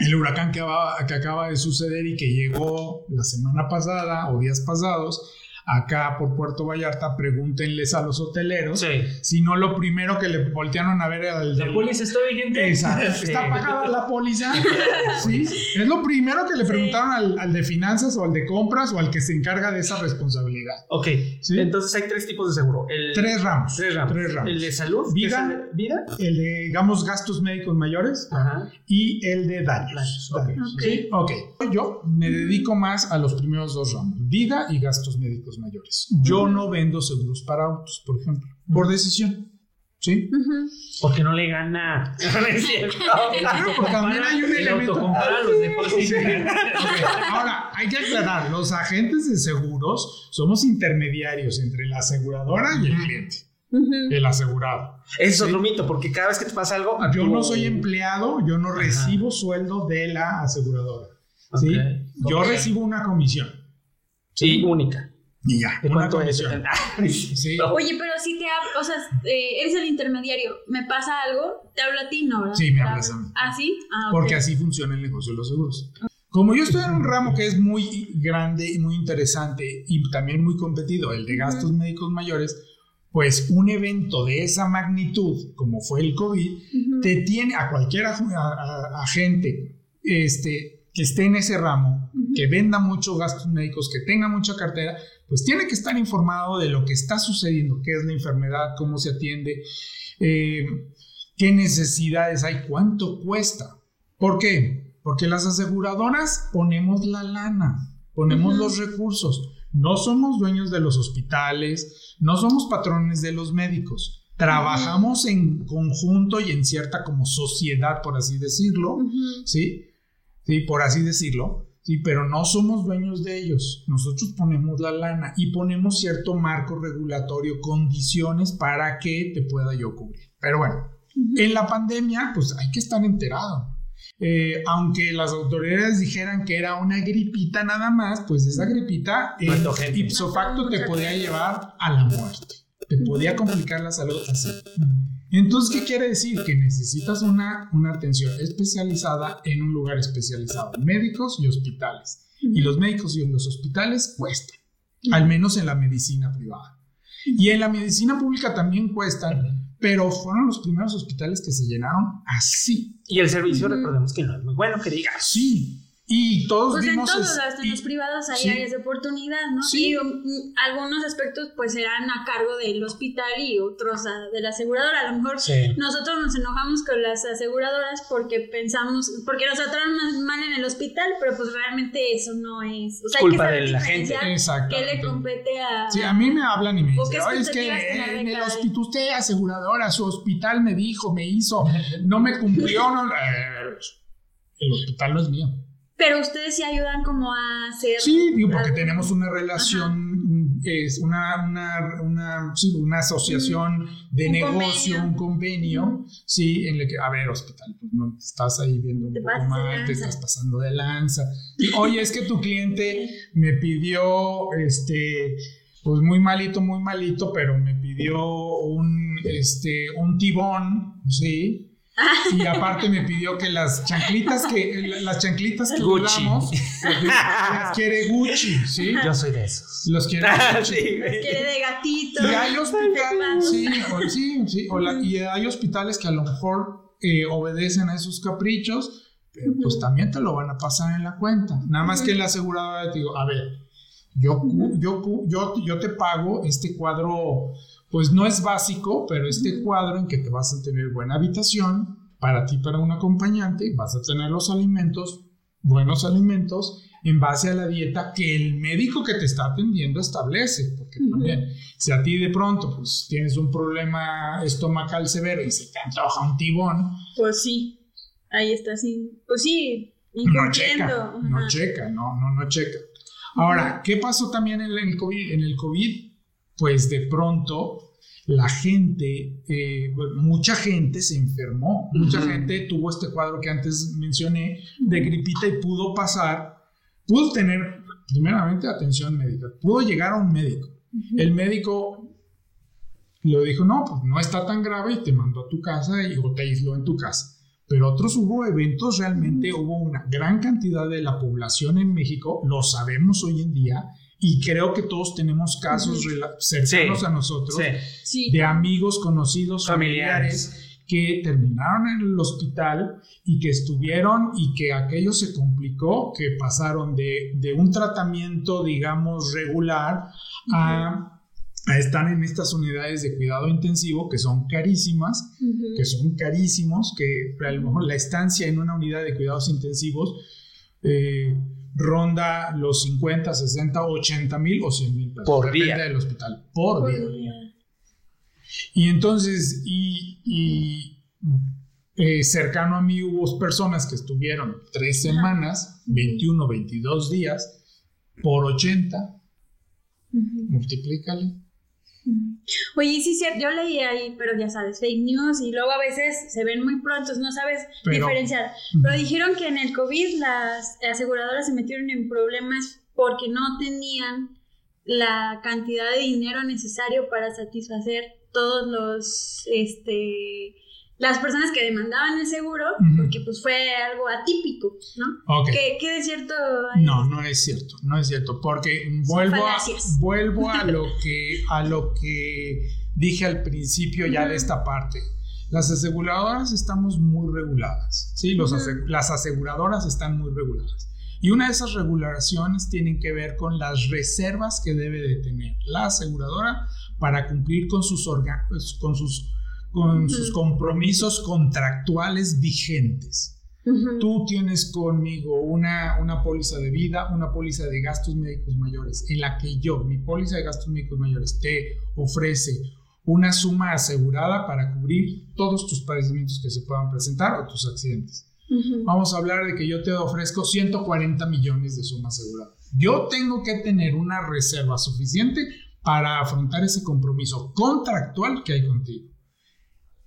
el huracán que acaba, que acaba de suceder y que llegó la semana pasada o días pasados acá por Puerto Vallarta, pregúntenles a los hoteleros, sí, si no lo primero que le voltearon a ver era el... La del... póliza está vigente. Exacto. Sí. ¿Está pagada la póliza? Sí. Es lo primero que le preguntaron, sí, al, al de finanzas o al de compras o al que se encarga de esa responsabilidad. Ok. ¿Sí? Entonces hay tres tipos de seguro. El... Tres ramos. Tres ramos. Tres ramos. El de salud. Vida. El de, vida. El de, digamos, gastos médicos mayores. Ajá. Y el de daños. Okay. Daños. Okay. ¿Sí? Ok. Yo me dedico más a los primeros dos ramos. Vida y gastos médicos mayores. Yo no vendo seguros para autos, por ejemplo, por decisión. ¿Sí? Uh-huh. Porque no le gana. No es cierto. Claro, porque también hay un elemento. Los sí. Sí. Okay. Ahora, hay que aclarar, los agentes de seguros somos intermediarios entre la aseguradora y el cliente. Uh-huh. El asegurado. Eso es, ¿sí?, otro mito, porque cada vez que te pasa algo, yo no soy empleado, yo no, ajá, recibo sueldo de la aseguradora. ¿Sí? Okay. Yo, okay, recibo una comisión. Sí, y única. Y ya, una comisión. Sí. Oye, pero si te hablo, o sea, eh, eres el intermediario, ¿me pasa algo? Te hablo a ti, ¿no? ¿Verdad? Sí, me hablas a mí. ¿Ah, sí? Ah, okay. Porque así funciona el negocio de los seguros. Como yo estoy en un ramo que es muy grande y muy interesante y también muy competido, el de gastos médicos mayores, pues un evento de esa magnitud, como fue el COVID, uh-huh. te tiene a cualquier a, a, a gente este, que esté en ese ramo, uh-huh. que venda muchos gastos médicos, que tenga mucha cartera, pues tiene que estar informado de lo que está sucediendo, qué es la enfermedad, cómo se atiende, eh, qué necesidades hay, cuánto cuesta. ¿Por qué? Porque las aseguradoras ponemos la lana, ponemos uh-huh. los recursos. No somos dueños de los hospitales, no somos patrones de los médicos. Trabajamos uh-huh. en conjunto y en cierta como sociedad, por así decirlo, uh-huh. ¿sí? Sí, por así decirlo, sí, pero no somos dueños de ellos. Nosotros ponemos la lana y ponemos cierto marco regulatorio, condiciones para que te pueda yo cubrir. Pero bueno, uh-huh. en la pandemia, pues hay que estar enterado. Eh, aunque las autoridades dijeran que era una gripita nada más, pues esa gripita eh, ipso facto te podía llevar a la muerte, te podía complicar la salud así. Entonces, ¿qué quiere decir? Que necesitas una, una atención especializada en un lugar especializado, médicos y hospitales, y los médicos y los hospitales cuestan, al menos en la medicina privada, y en la medicina pública también cuestan. Pero fueron los primeros hospitales que se llenaron así. Y el servicio, mm. recordemos que no es muy bueno que digas. Sí. Y todos pues dimos... Pues en todos, es, hasta en los privados hay sí. áreas de oportunidad, ¿no? Sí. Y um, algunos aspectos pues serán a cargo del hospital y otros a, de la aseguradora. A lo mejor sí. nosotros nos enojamos con las aseguradoras porque pensamos... Porque nos trataron más mal en el hospital, pero pues realmente eso no es... O sea, culpa hay que de la gente. Exacto. ¿Qué le compete a...? Sí, a mí me hablan y me dicen... Oh, es que en el hospital usted aseguradora, su hospital me dijo, me hizo, no me cumplió. No, el hospital no es mío. Pero ustedes sí ayudan como a hacer... Sí, digo, porque tenemos una relación, es una, una, una, sí, una asociación de un negocio, convenio. un convenio, sí, en el que, a ver, hospital, pues no estás ahí viendo un poco mal, te estás pasando de lanza. Y, oye, es que tu cliente me pidió, este, pues muy malito, muy malito, pero me pidió un, este, un tibón, ¿sí? Y aparte me pidió que las chanclitas que las chanclitas que usamos las quiere Gucci, ¿sí? Yo soy de esos. Los quiere Gucci. Sí, los quiere de gatito. Y hay hospitales, sí, o, sí, sí, o la, y hay hospitales que a lo mejor eh, obedecen a esos caprichos, pero pues también te lo van a pasar en la cuenta. Nada más que la aseguradora te digo, a ver, yo yo yo yo te pago este cuadro. Pues no es básico, pero este cuadro en que te vas a tener buena habitación, para ti, para un acompañante, vas a tener los alimentos, buenos alimentos, en base a la dieta que el médico que te está atendiendo establece, porque uh-huh. también, si a ti de pronto pues, tienes un problema estomacal severo y se te antoja un tibón. Pues sí, ahí está, sí, pues sí, no checa, uh-huh. no checa, no, no, no checa. Ahora, uh-huh. ¿qué pasó también en el COVID? En el COVID, pues de pronto la gente, eh, mucha gente se enfermó, mucha uh-huh. gente tuvo este cuadro que antes mencioné de gripita y pudo pasar, pudo tener primeramente atención médica, pudo llegar a un médico. Uh-huh. El médico le dijo, no, pues no está tan grave y te mandó a tu casa y, o te aisló en tu casa. Pero otros hubo eventos, realmente hubo una gran cantidad de la población en México, lo sabemos hoy en día, y creo que todos tenemos casos rela- cercanos sí, a nosotros, sí. de amigos, conocidos, familiares, familiares, que terminaron en el hospital y que estuvieron y que aquello se complicó, que pasaron de, de un tratamiento, digamos, regular a, a estar en estas unidades de cuidado intensivo que son carísimas, uh-huh. que son carísimos, que a lo mejor la estancia en una unidad de cuidados intensivos... Eh, ronda los cincuenta, sesenta, ochenta mil o cien mil pesos por día. Depende del hospital, por, por día. día. Y entonces, y, y eh, cercano a mí hubo personas que estuvieron tres semanas, veintiuno, veintidós días, por ochenta, uh-huh. multiplícale. Oye, sí, cierto, yo leí ahí, pero ya sabes, fake news y luego a veces se ven muy prontos, no sabes pero, diferenciar. Pero dijeron que en el COVID las aseguradoras se metieron en problemas porque no tenían la cantidad de dinero necesario para satisfacer todos los, este, las personas que demandaban el seguro, uh-huh. porque pues fue algo atípico, ¿no? Okay. ¿Qué, qué de cierto hay? No, no es cierto, no es cierto, porque vuelvo a, vuelvo a lo que a lo que dije al principio ya de esta parte. Las aseguradoras estamos muy reguladas, ¿sí? Los asegu- las aseguradoras están muy reguladas. Y una de esas regulaciones tienen que ver con las reservas que debe de tener la aseguradora para cumplir con sus organ- con sus con uh-huh. sus compromisos contractuales vigentes. Uh-huh. Tú tienes conmigo una, una póliza de vida, una póliza de gastos médicos mayores, en la que yo, mi póliza de gastos médicos mayores, te ofrece una suma asegurada para cubrir todos tus padecimientos que se puedan presentar o tus accidentes. Uh-huh. Vamos a hablar de que yo te ofrezco ciento cuarenta millones de suma asegurada. Yo tengo que tener una reserva suficiente para afrontar ese compromiso contractual que hay contigo.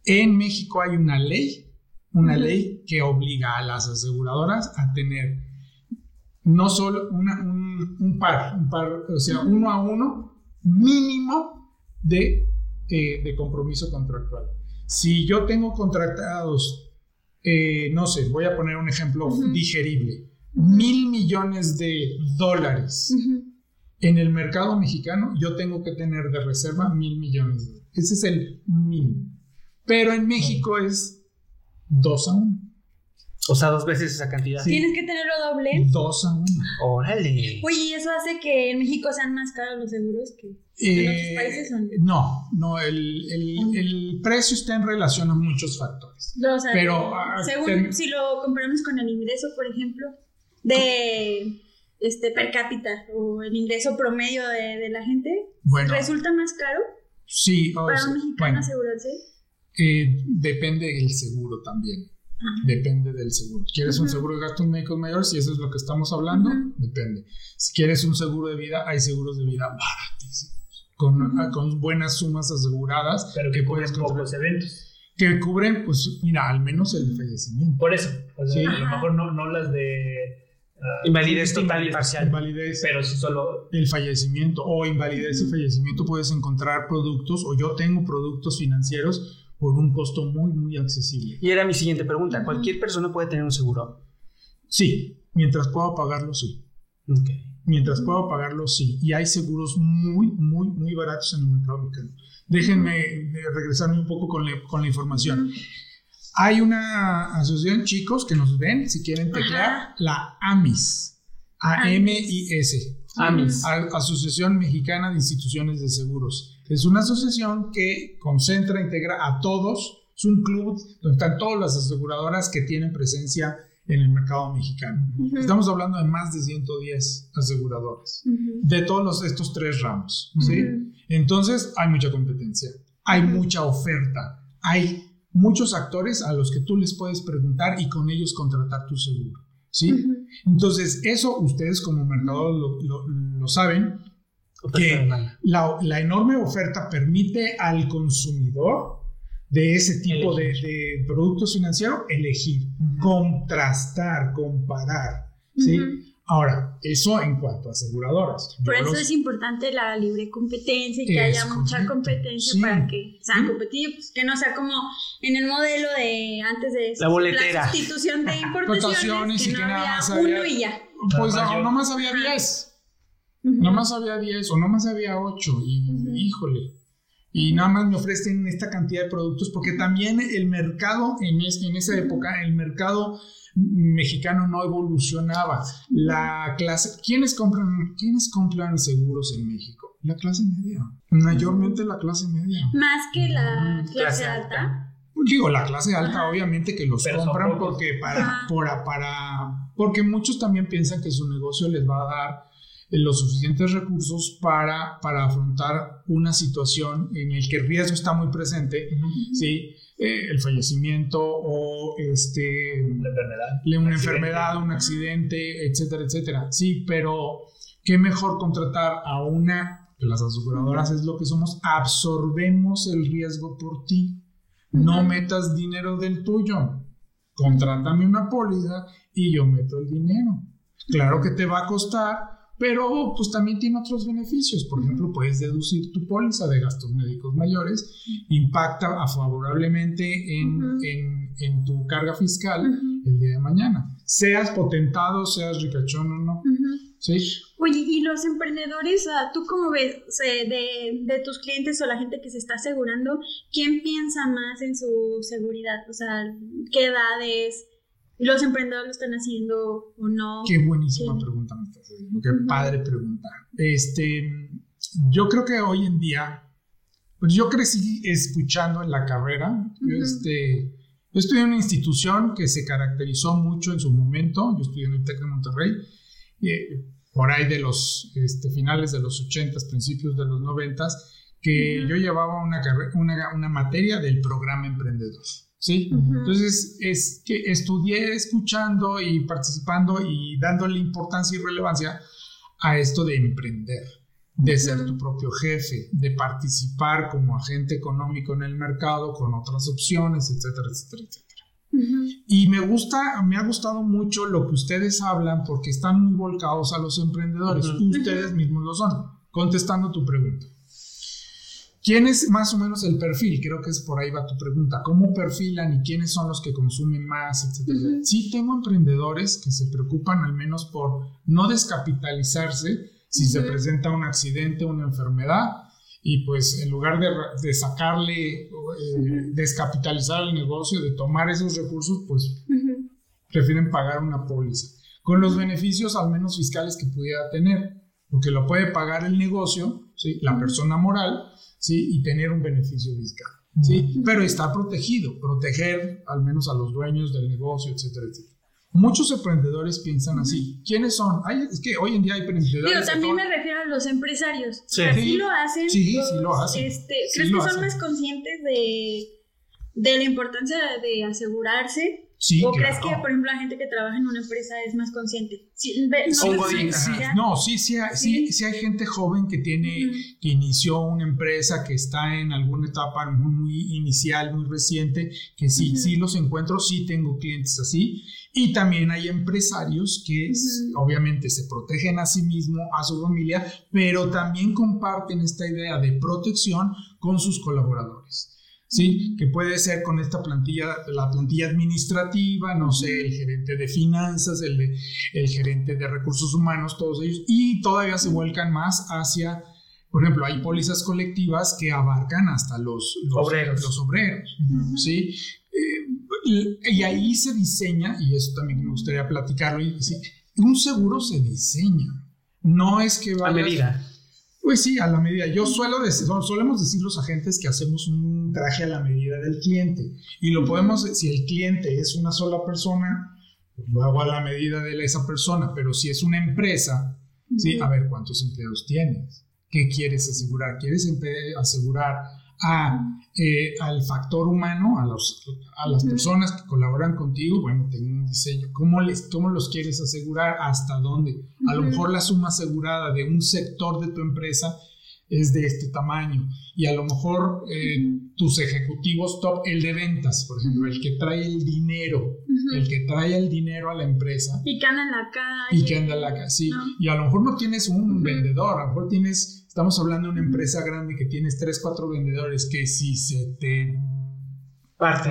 En México hay una ley, una ley que obliga a las aseguradoras a tener no solo una, un, un par, un par, o sea, uno a uno mínimo de, eh, de compromiso contractual. Si yo tengo contratados, eh, no sé, voy a poner un ejemplo uh-huh. digerible, mil millones de dólares. Uh-huh. En el mercado mexicano yo tengo que tener de reserva mil millones de dólares. Ese es el mínimo. Pero en México es dos a uno. O sea, dos veces esa cantidad. Sí. Tienes que tenerlo doble. dos a uno. Órale. Oye, ¿y eso hace que en México sean más caros los seguros que eh, en otros países? ¿O no? No, no, el, el, uh-huh. el precio está en relación a muchos factores. No, o sea, pero según, ten... si lo comparamos con el ingreso, por ejemplo, de este per cápita o el ingreso promedio de, de la gente, bueno, ¿resulta más caro? Sí, o para sea, un mexicano asegurarse. Bueno. Eh, depende del seguro también. Ajá. Depende del seguro. ¿Quieres Ajá. un seguro de gastos médicos mayores? Si eso es lo que estamos hablando, Ajá. depende. Si quieres un seguro de vida, hay seguros de vida baratísimos, con, a, con buenas sumas aseguradas, pero que, que puedes cubren pocos eventos. Que cubren, pues mira, al menos el fallecimiento. Por eso, o sea, sí. a lo mejor no, no las de Uh, invalidez total y parcial, invalidez, pero si solo el fallecimiento o invalidez y fallecimiento puedes encontrar productos, o yo tengo productos financieros por un costo muy, muy accesible. Y era mi siguiente pregunta. ¿Cualquier persona puede tener un seguro? Sí, mientras pueda pagarlo, sí. Okay. Mientras pueda pagarlo, sí. Y hay seguros muy, muy, muy baratos en el mercado mexicano. Déjenme regresarme un poco con la, con la información. Hay una asociación, chicos, que nos ven, si quieren teclear, la AMIS. A-M-I-S. AMIS. Asociación Mexicana de Instituciones de Seguros. Es una asociación que concentra, integra a todos. Es un club donde están todas las aseguradoras que tienen presencia en el mercado mexicano. Uh-huh. Estamos hablando de más de ciento diez aseguradoras uh-huh. de todos los, estos tres ramos, ¿sí? Uh-huh. Entonces hay mucha competencia, hay mucha oferta, hay muchos actores a los que tú les puedes preguntar y con ellos contratar tu seguro, ¿sí? Uh-huh. Entonces eso ustedes como mercadores lo, lo, lo saben, que la, la enorme oferta permite al consumidor de ese tipo de, de productos financieros elegir, uh-huh. contrastar, comparar, ¿sí? Uh-huh. Ahora, eso en cuanto a aseguradoras. Por eso los... es importante la libre competencia y que es haya correcto. Mucha competencia sí. para que sean competitivos, pues que no sea como en el modelo de antes de eso, la boletera, la sustitución de importaciones, que, que no había uno había... y ya. Pues no, nomás había diez. Uh-huh. Nomás había diez o nomás había ocho y uh-huh. híjole, y nada más me ofrecen esta cantidad de productos porque también el mercado en, este, en esa época, el mercado mexicano no evolucionaba. La clase, ¿quiénes compran, ¿quiénes compran seguros en México? La clase media, mayormente la clase media. Más que la clase, clase alta. alta. Digo, la clase alta Ajá. obviamente que los pero compran porque para, para, para, porque muchos también piensan que su negocio les va a dar los suficientes recursos para, para afrontar una situación en la que el riesgo está muy presente, uh-huh. ¿sí? Eh, el fallecimiento o este, la enfermedad, una accidente. enfermedad, un accidente, etcétera, etcétera. Sí, pero qué mejor contratar a una, que las aseguradoras uh-huh. es lo que somos, absorbemos el riesgo por ti, uh-huh. no metas dinero del tuyo, contrátame una póliza y yo meto el dinero. Claro que te va a costar pero pues también tiene otros beneficios. Por ejemplo, puedes deducir tu póliza de gastos médicos mayores, impacta favorablemente en, uh-huh. en, en tu carga fiscal uh-huh. el día de mañana. Seas potentado, seas ricachón o no. Uh-huh. ¿Sí? Oye, y los emprendedores, ¿tú cómo ves? O sea, de, de tus clientes o la gente que se está asegurando, ¿quién piensa más en su seguridad? O sea, ¿qué edades? ¿Los emprendedores lo están haciendo o no? Qué buenísima sí. pregunta me estás haciendo. Qué uh-huh. padre pregunta. Este, yo creo que hoy en día, pues yo crecí escuchando en la carrera. Uh-huh. Yo, este, yo estudié en una institución que se caracterizó mucho en su momento. Yo estudié en el Tec de Monterrey. Eh, por ahí de los este, finales de los ochentas, principios de los noventas, que uh-huh. yo llevaba una, carre- una, una materia del programa emprendedor, ¿sí? Uh-huh. Entonces, es que estudié escuchando y participando y dándole importancia y relevancia a esto de emprender, de uh-huh. ser tu propio jefe, de participar como agente económico en el mercado con otras opciones, etcétera, etcétera, etcétera. Uh-huh. Y me gusta, me ha gustado mucho lo que ustedes hablan porque están muy volcados a los emprendedores. Uh-huh. Ustedes mismos lo son. Contestando tu pregunta, ¿quién es más o menos el perfil? Creo que es por ahí va tu pregunta. ¿Cómo perfilan y quiénes son los que consumen más, etcétera? Uh-huh. Sí tengo emprendedores que se preocupan al menos por no descapitalizarse si uh-huh. se presenta un accidente, una enfermedad. Y pues en lugar de, de sacarle, eh, uh-huh. descapitalizar el negocio, de tomar esos recursos, pues uh-huh. prefieren pagar una póliza. Con los uh-huh. beneficios al menos fiscales que pudiera tener, porque lo puede pagar el negocio, ¿sí? la uh-huh. persona moral, ¿sí? y tener un beneficio fiscal. ¿Sí? Uh-huh. Pero está protegido, proteger al menos a los dueños del negocio, etcétera, etcétera. Muchos emprendedores piensan así. ¿Quiénes son? Ay, es que hoy en día hay emprendedores. Pero también me refiero a los empresarios. Sí, así sí, lo hacen. Sí, los, sí lo hacen. Este, sí ¿Crees lo que hacen. Son más conscientes de, de la importancia de asegurarse? Sí, ¿O claro. crees que, por ejemplo, la gente que trabaja en una empresa es más consciente? Sí, no, sí, sí, no sí, sí, sí, sí hay gente joven que tiene, uh-huh. que inició una empresa, que está en alguna etapa muy, muy inicial, muy reciente, que sí, uh-huh. sí los encuentro, sí tengo clientes así. Y también hay empresarios que uh-huh. obviamente se protegen a sí mismos, a su familia, pero también comparten esta idea de protección con sus colaboradores. Sí, que puede ser con esta plantilla, la plantilla administrativa, no sé, el gerente de finanzas, el, de, el gerente de recursos humanos, todos ellos, y todavía se vuelcan más hacia, por ejemplo, hay pólizas colectivas que abarcan hasta los, los obreros, los obreros, uh-huh. ¿sí? Eh, y ahí se diseña, y eso también me gustaría platicarlo, y, sí, un seguro se diseña, no es que vaya... A medida. Pues sí, a la medida. Yo suelo decir, solemos decir los agentes que hacemos un traje a la medida del cliente. Y lo podemos, si el cliente es una sola persona, pues lo hago a la medida de esa persona. Pero si es una empresa, ¿sí? A ver, ¿cuántos empleados tienes? ¿Qué quieres asegurar? ¿Quieres empe- asegurar a, eh, al factor humano, a, los, a las personas que colaboran contigo? Bueno, tengo un diseño. ¿Cómo, les, ¿Cómo los quieres asegurar? ¿Hasta dónde? A lo mejor la suma asegurada de un sector de tu empresa es de este tamaño y a lo mejor eh, tus ejecutivos top, el de ventas, por ejemplo, el que trae el dinero, uh-huh. el que trae el dinero a la empresa. Y que anda en la calle. Y que anda en la calle, sí. No. Y a lo mejor no tienes un uh-huh. vendedor, a lo mejor tienes, estamos hablando de una empresa grande que tienes tres, cuatro vendedores que si se te... Parte.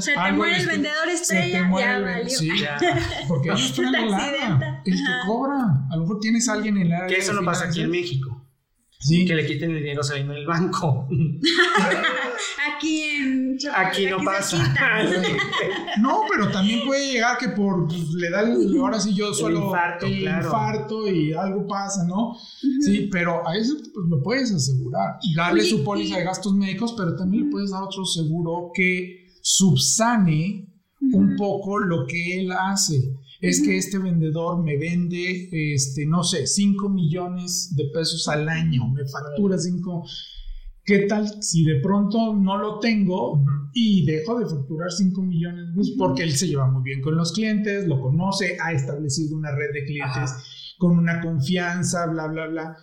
Se te muere el vendedor estrella, se te ya valió. Sí, ya. Porque ellos traen la lana, el que uh-huh. cobra. A lo mejor tienes a alguien en el área. Que eso no pasa aquí en México. Sí. Que le quiten el dinero saliendo del banco. Aquí en Chocala, aquí no aquí pasa. No, pero también puede llegar que por pues, le da el, ahora sí yo suelo el infarto, el claro. infarto y algo pasa, ¿no? Uh-huh. Sí, pero a eso pues, lo puedes asegurar y darle sí, su póliza sí. de gastos médicos, pero también le puedes dar otro seguro que subsane uh-huh. un poco lo que él hace. Es que este vendedor me vende, este, no sé, cinco millones de pesos al año, me factura cinco. ¿Qué tal si de pronto no lo tengo y dejo de facturar cinco millones? Pues porque él se lleva muy bien con los clientes, lo conoce, ha establecido una red de clientes Ajá. con una confianza, bla, bla, bla.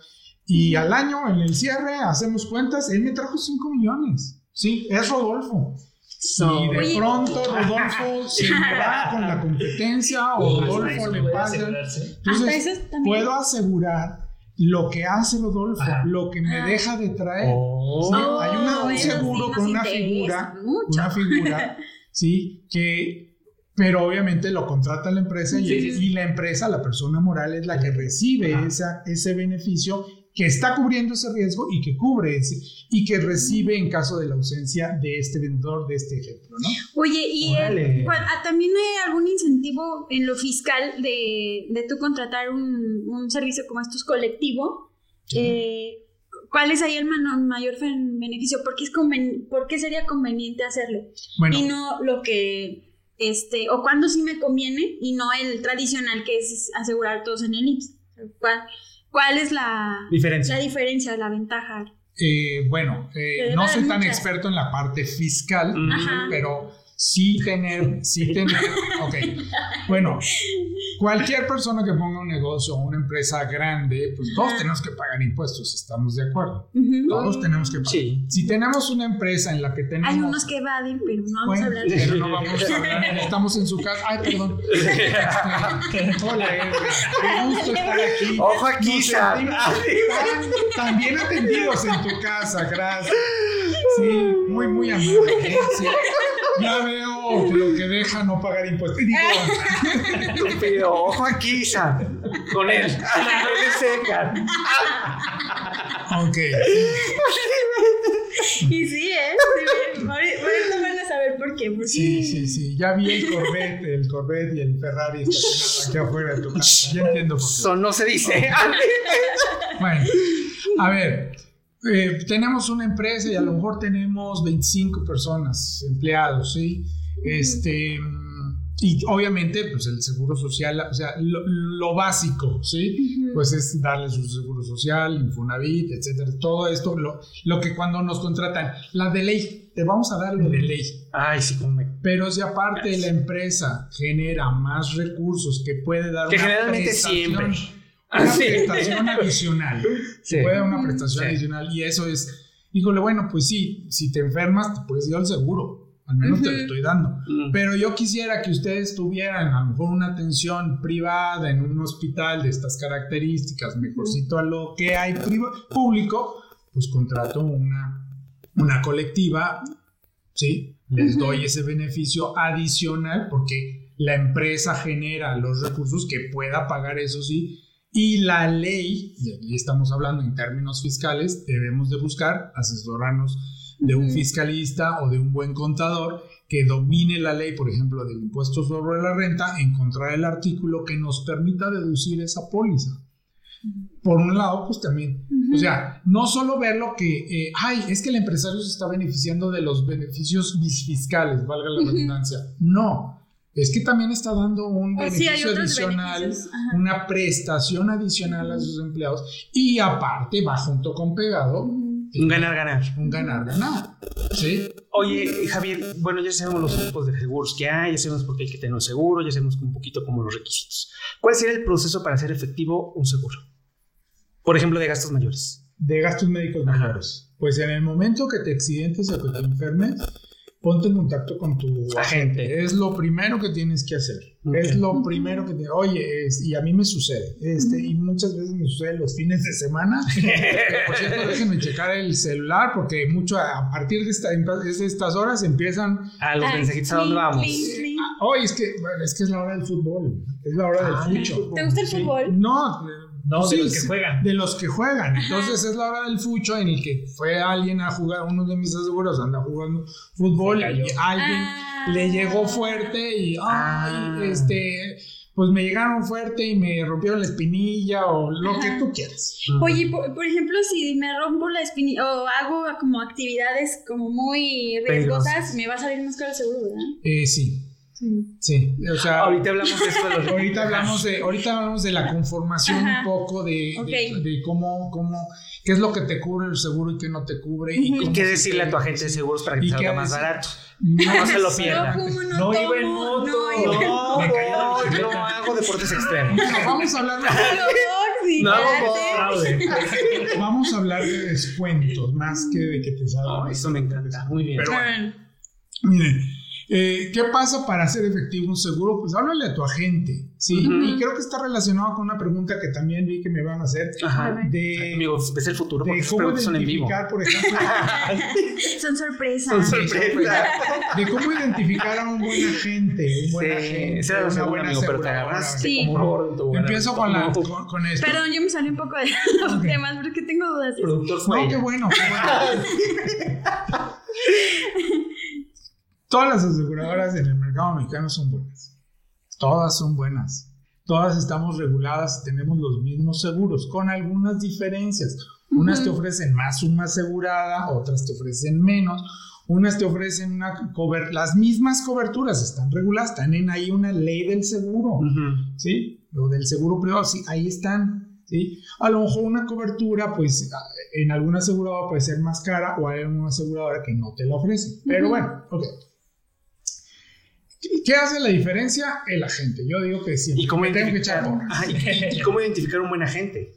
Y al año, en el cierre, hacemos cuentas, él me trajo cinco millones. Sí, es Rodolfo. So, y de pronto Rodolfo se va con la competencia o Rodolfo le pasa. Entonces, puedo asegurar lo que hace Rodolfo, ajá, lo que me ah. deja de traer. Oh. ¿Sí? Oh, hay una, un seguro con una figura, mucho. una figura, sí, que, pero obviamente lo contrata la empresa sí, y, sí. y la empresa, la persona moral, es la que recibe esa, ese beneficio, que está cubriendo ese riesgo y que cubre ese, y que recibe en caso de la ausencia de este vendedor, de este ejemplo, ¿no? Oye, ¿y el, también hay algún incentivo en lo fiscal de, de tú contratar un, un servicio como estos colectivo? Sí. Eh, ¿Cuál es ahí el mayor beneficio? ¿Por qué, es conven, ¿por qué sería conveniente hacerlo? Bueno, y no lo que... este o cuándo sí me conviene y no el tradicional que es asegurar todos en el I M S S. ¿Cuál? ¿Cuál es la diferencia, la, diferencia, la ventaja? Eh, bueno, eh, no soy tan muchas. experto en la parte fiscal, ajá, pero sí tener, sí tener, ok. Bueno, cualquier persona que ponga un negocio o una empresa grande, pues todos tenemos que pagar impuestos, estamos de acuerdo. Uh-huh. Todos tenemos que pagar. Sí. Si tenemos una empresa en la que tenemos... Hay unos que evaden, pero no vamos bueno, a hablar de eso. Pero no vamos a hablar, estamos en su casa. Ay, perdón. Hola, qué gusto estar aquí. Ojo aquí, Sam. También atendidos en tu casa, gracias. Sí, muy, muy amable. Sí. Ya veo que lo que deja no pagar impuestos. Digo, pero ojo aquí, Sam, con él. A la no le secan. Ok. Y sí, ¿eh? Ahorita van a saber por qué. Sí, sí, sí. Ya vi el Corvette, el Corvette y el Ferrari estacionados aquí afuera de tu casa. Ya entiendo por qué. Eso no se dice. Bueno, a ver. Eh, tenemos una empresa y a lo mejor tenemos veinticinco personas, empleados, ¿sí? Este, y obviamente, pues el seguro social, o sea, lo, lo básico, ¿sí? Pues es darles un seguro social, Infonavit, etcétera. Todo esto, lo, lo que cuando nos contratan, la de ley, te vamos a dar lo de ley. Ay, sí, como me... Pero si aparte Ay, sí. la empresa genera más recursos que puede dar que una generalmente prestación, siempre. Una sí. prestación adicional. Sí. Puede una prestación sí. adicional. Y eso es, híjole, bueno, pues sí, si te enfermas, te puedes ir al seguro. Al menos uh-huh. te lo estoy dando. Uh-huh. Pero yo quisiera que ustedes tuvieran a lo mejor una atención privada en un hospital de estas características, mejorcito a lo que hay privo- público, pues contrato una, una colectiva, ¿sí? Les uh-huh. doy ese beneficio adicional porque la empresa genera los recursos que pueda pagar, eso sí. Y la ley, y aquí estamos hablando en términos fiscales, debemos de buscar asesorarnos de un fiscalista o de un buen contador que domine la ley, por ejemplo, del impuesto sobre la renta, encontrar el artículo que nos permita deducir esa póliza. Por un lado, pues también, uh-huh. o sea, no solo ver lo que, eh, ay, es que el empresario se está beneficiando de los beneficios fiscales, valga la redundancia, uh-huh. no. Es que también está dando un beneficio sí, adicional, una prestación adicional a sus empleados y aparte va junto con pegado. Un ganar-ganar. Un ganar-ganar, ¿sí? Oye, Javier, bueno, ya sabemos los tipos de seguros que hay, ya sabemos por qué hay que tener un seguro, ya sabemos un poquito como los requisitos. ¿Cuál sería el proceso para hacer efectivo un seguro? Por ejemplo, de gastos mayores. De gastos médicos mayores. Ajá. Pues en el momento que te accidentes o que te enfermes, ponte en contacto con tu agente. agente. Es lo primero que tienes que hacer. Okay. Es lo primero que te... Oye, es, y a mí me sucede. Este, y muchas veces me sucede los fines de semana. Por cierto, déjenme checar el celular porque mucho a partir de, esta, de estas horas empiezan... A los mensajitos, ¿a dónde vamos? Oye, oh, es que bueno, es que es la hora del fútbol. Es la hora ah, del fucho. ¿Te gusta el fútbol? Sí. No, No, sí, de los que juegan. De los que juegan. Entonces es la hora del fucho en el que fue alguien a jugar, uno de mis aseguros anda jugando fútbol y alguien ah. le llegó fuerte y, ah. ay, este, pues me llegaron fuerte y me rompieron la espinilla o lo ajá. que tú quieras. Oye, por, por ejemplo, si me rompo la espinilla o hago como actividades como muy riesgosas, pero, me va a salir más caro el seguro, ¿verdad? Eh, sí. Sí. sí, o sea, ahorita hablamos de esto de los ahorita hablamos de ahorita hablamos de la conformación ajá. un poco de, okay. de, de cómo cómo qué es lo que te cubre el seguro y qué no te cubre y, ¿Y qué decirle a tu agente de seguros para que salga más barato. No, no se lo pierda. No, no, no iba en moto. No, no, me no, no, no hago deportes extremos. No, vamos a hablar de no hago Vamos a hablar de descuentos más que de que te salga. Oh, eso me encanta. Muy bien. Pero bueno, Mire, eh, ¿qué pasa para hacer efectivo un seguro? Pues háblale a tu agente, ¿sí? Uh-huh. Y creo que está relacionado con una pregunta que también vi que me van a hacer. Ajá. De, amigos, ves el futuro porque cómo identificar, por ejemplo. Son sorpresas. Son sorpresas. De cómo identificar a un buen agente, un buen sí, agente, ese era una buena aseguradora. Sí. Empiezo con, la, con, con esto. Perdón, yo me salí un poco de los okay. temas porque tengo dudas. Productor no, qué bueno, qué bueno. Todas las aseguradoras en el mercado mexicano son buenas. Todas son buenas. Todas estamos reguladas, tenemos los mismos seguros, con algunas diferencias. Uh-huh. Unas te ofrecen más suma asegurada, otras te ofrecen menos. Unas te ofrecen una cober- las mismas coberturas, están reguladas, están en ahí una ley del seguro, uh-huh. ¿sí? Lo del seguro privado, sí, ahí están, ¿sí? A lo mejor una cobertura, pues, en alguna aseguradora puede ser más cara o hay alguna aseguradora que no te la ofrece. Pero uh-huh. bueno, ok. ¿Qué hace la diferencia? El agente. Yo digo que sí. ¿Y cómo, identificar? Ajá, ¿y, y cómo identificar un buen agente?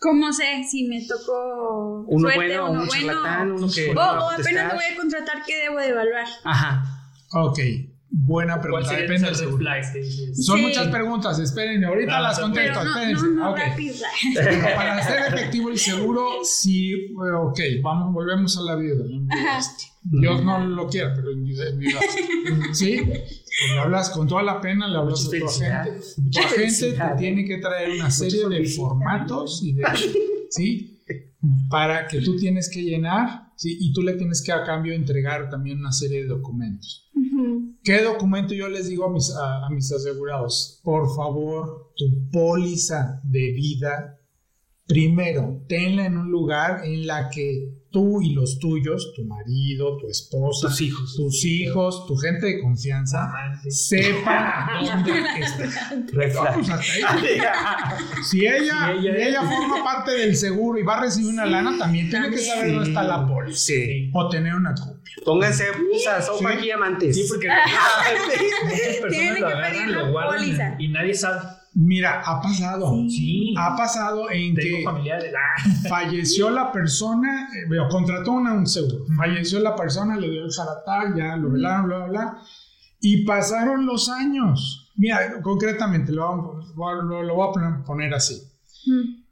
¿Cómo sé? Si me tocó uno suerte, bueno, uno un bueno. charlatán, uno que... O, no o apenas me voy a contratar, ¿qué debo de evaluar? Ajá. Ok, buena pregunta. Depende del seguro. Sí. Son sí. muchas preguntas, espérenme, ahorita no, las contesto. No, espérense. No, no, okay. rápido. Para hacer efectivo el seguro, sí, ok, vamos, volvemos a la vida. Ajá. Dios no lo quiera, pero en mi vida. ¿Sí? Pues le hablas con toda la pena, le hablas mucha a tu agente. Tu agente te tiene que traer una serie de formatos y de, ¿sí? para que tú tienes que llenar, ¿sí? y tú le tienes que a cambio entregar también una serie de documentos. Uh-huh. ¿Qué documento yo les digo a mis, a, a mis asegurados? Por favor, tu póliza de vida, primero, tenla en un lugar en la que tú y los tuyos, tu marido, tu esposa, tus hijos, tus hijos, tu gente de confianza, ah, sí. sepan dónde está. Si ella, si ella, ella forma parte del seguro y va a recibir una sí, lana, también tiene que saber sí. dónde está la póliza sí. o tener una copia. Pónganse busas, son aquí sí. amantes. Sí, porque muchas personas lo agarran, lo guardan y nadie sabe. Mira, ha pasado, sí. ha pasado en Tengo que familiares. falleció la persona, eh, bueno, contrató una, un seguro, falleció la persona, le dio el zaratá, ya lo velaron, bla, bla, bla, y pasaron los años. Mira, concretamente, lo, lo, lo voy a poner así. Mm.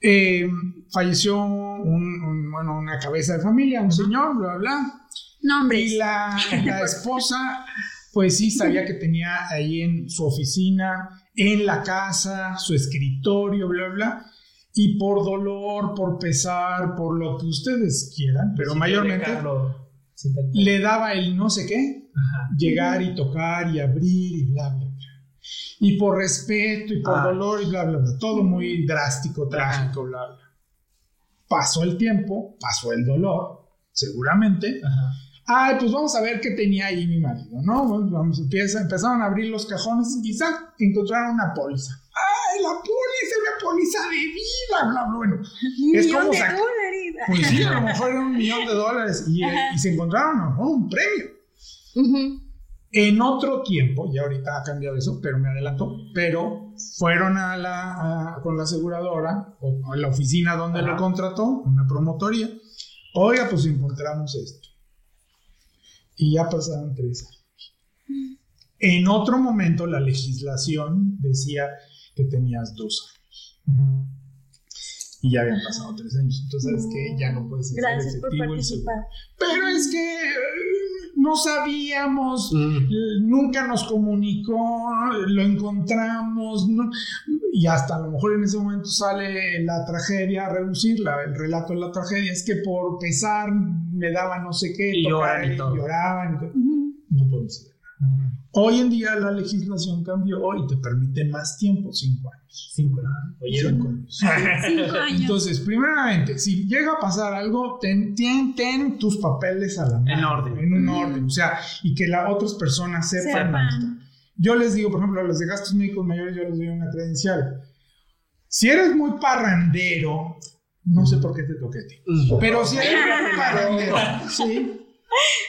Eh, falleció un, un, bueno, una cabeza de familia, un señor, bla, bla, bla, y la, la esposa... Pues sí, sabía que tenía ahí en su oficina, en la casa, su escritorio, bla, bla. Y por dolor, por pesar, por lo que ustedes quieran, pero sí, mayormente Ricardo, sí, le daba el no sé qué, Ajá. llegar y tocar y abrir y bla, bla, bla. Y por respeto y por ah. dolor y bla, bla, bla. Todo muy drástico, trágico, bla, bla. Pasó el tiempo, pasó el dolor, seguramente. Ajá. Ay, pues vamos a ver qué tenía ahí mi marido, ¿no? Bueno, vamos, empieza, empezaron a abrir los cajones y quizás encontraron una póliza. ¡Ay, la póliza! ¡Una póliza de vida! Bla, bla, bueno. Un es millón como de sac- dólares. Pues sí, a lo mejor era un millón de dólares y, y se encontraron a lo mejor un premio. Uh-huh. En otro tiempo, ya ahorita ha cambiado eso, pero me adelantó, pero fueron a la, a, con la aseguradora o a la oficina donde uh-huh. lo contrató, una promotoría. Oiga, pues encontramos esto. Y ya pasaron tres años. En otro momento la legislación decía que tenías dos años. Uh-huh. Y ya habían pasado tres años. Entonces, ¿sabes qué? Ya no puedes ser efectivo el seguro. Pero es que no sabíamos, uh-huh. nunca nos comunicó, lo encontramos. No, y hasta a lo mejor en ese momento sale la tragedia a relucir, el relato de la tragedia. Es que por pesar me daban no sé qué, y tocaban, lloran y lloraban. Uh-huh. No podemos hacer nada. Uh-huh. Hoy en día la legislación cambió y te permite más tiempo, cinco años. Cinco años. ¿Oyeron? Cinco años. Cinco años. Entonces, primeramente, si llega a pasar algo, ten, ten, ten tus papeles a la mano. En orden. En un orden, o sea, y que las otras personas sepan. sepan. Yo les digo, por ejemplo, a los de gastos médicos mayores, yo les doy una credencial. Si eres muy parrandero, no sé por qué te toquete, pero si eres muy parrandero, sí,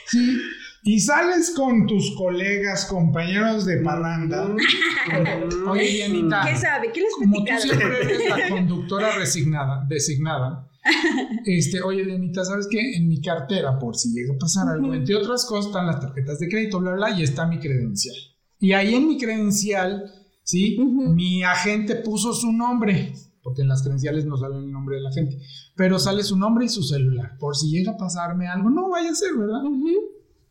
sí, y sales con tus colegas, compañeros de parranda. Oye, Dianita, ¿qué sabe? ¿Qué les platicaba? Como tú siempre eres la conductora resignada, designada, Este, oye, Dianita, ¿sabes qué? En mi cartera, por si llega a pasar algo, entre otras cosas, están las tarjetas de crédito, bla, bla, y está mi credencial. Y ahí en mi credencial, ¿sí? Uh-huh. Mi agente puso su nombre, porque en las credenciales no sale el nombre de la gente, pero sale su nombre y su celular, por si llega a pasarme algo, no vaya a ser, ¿verdad? Uh-huh.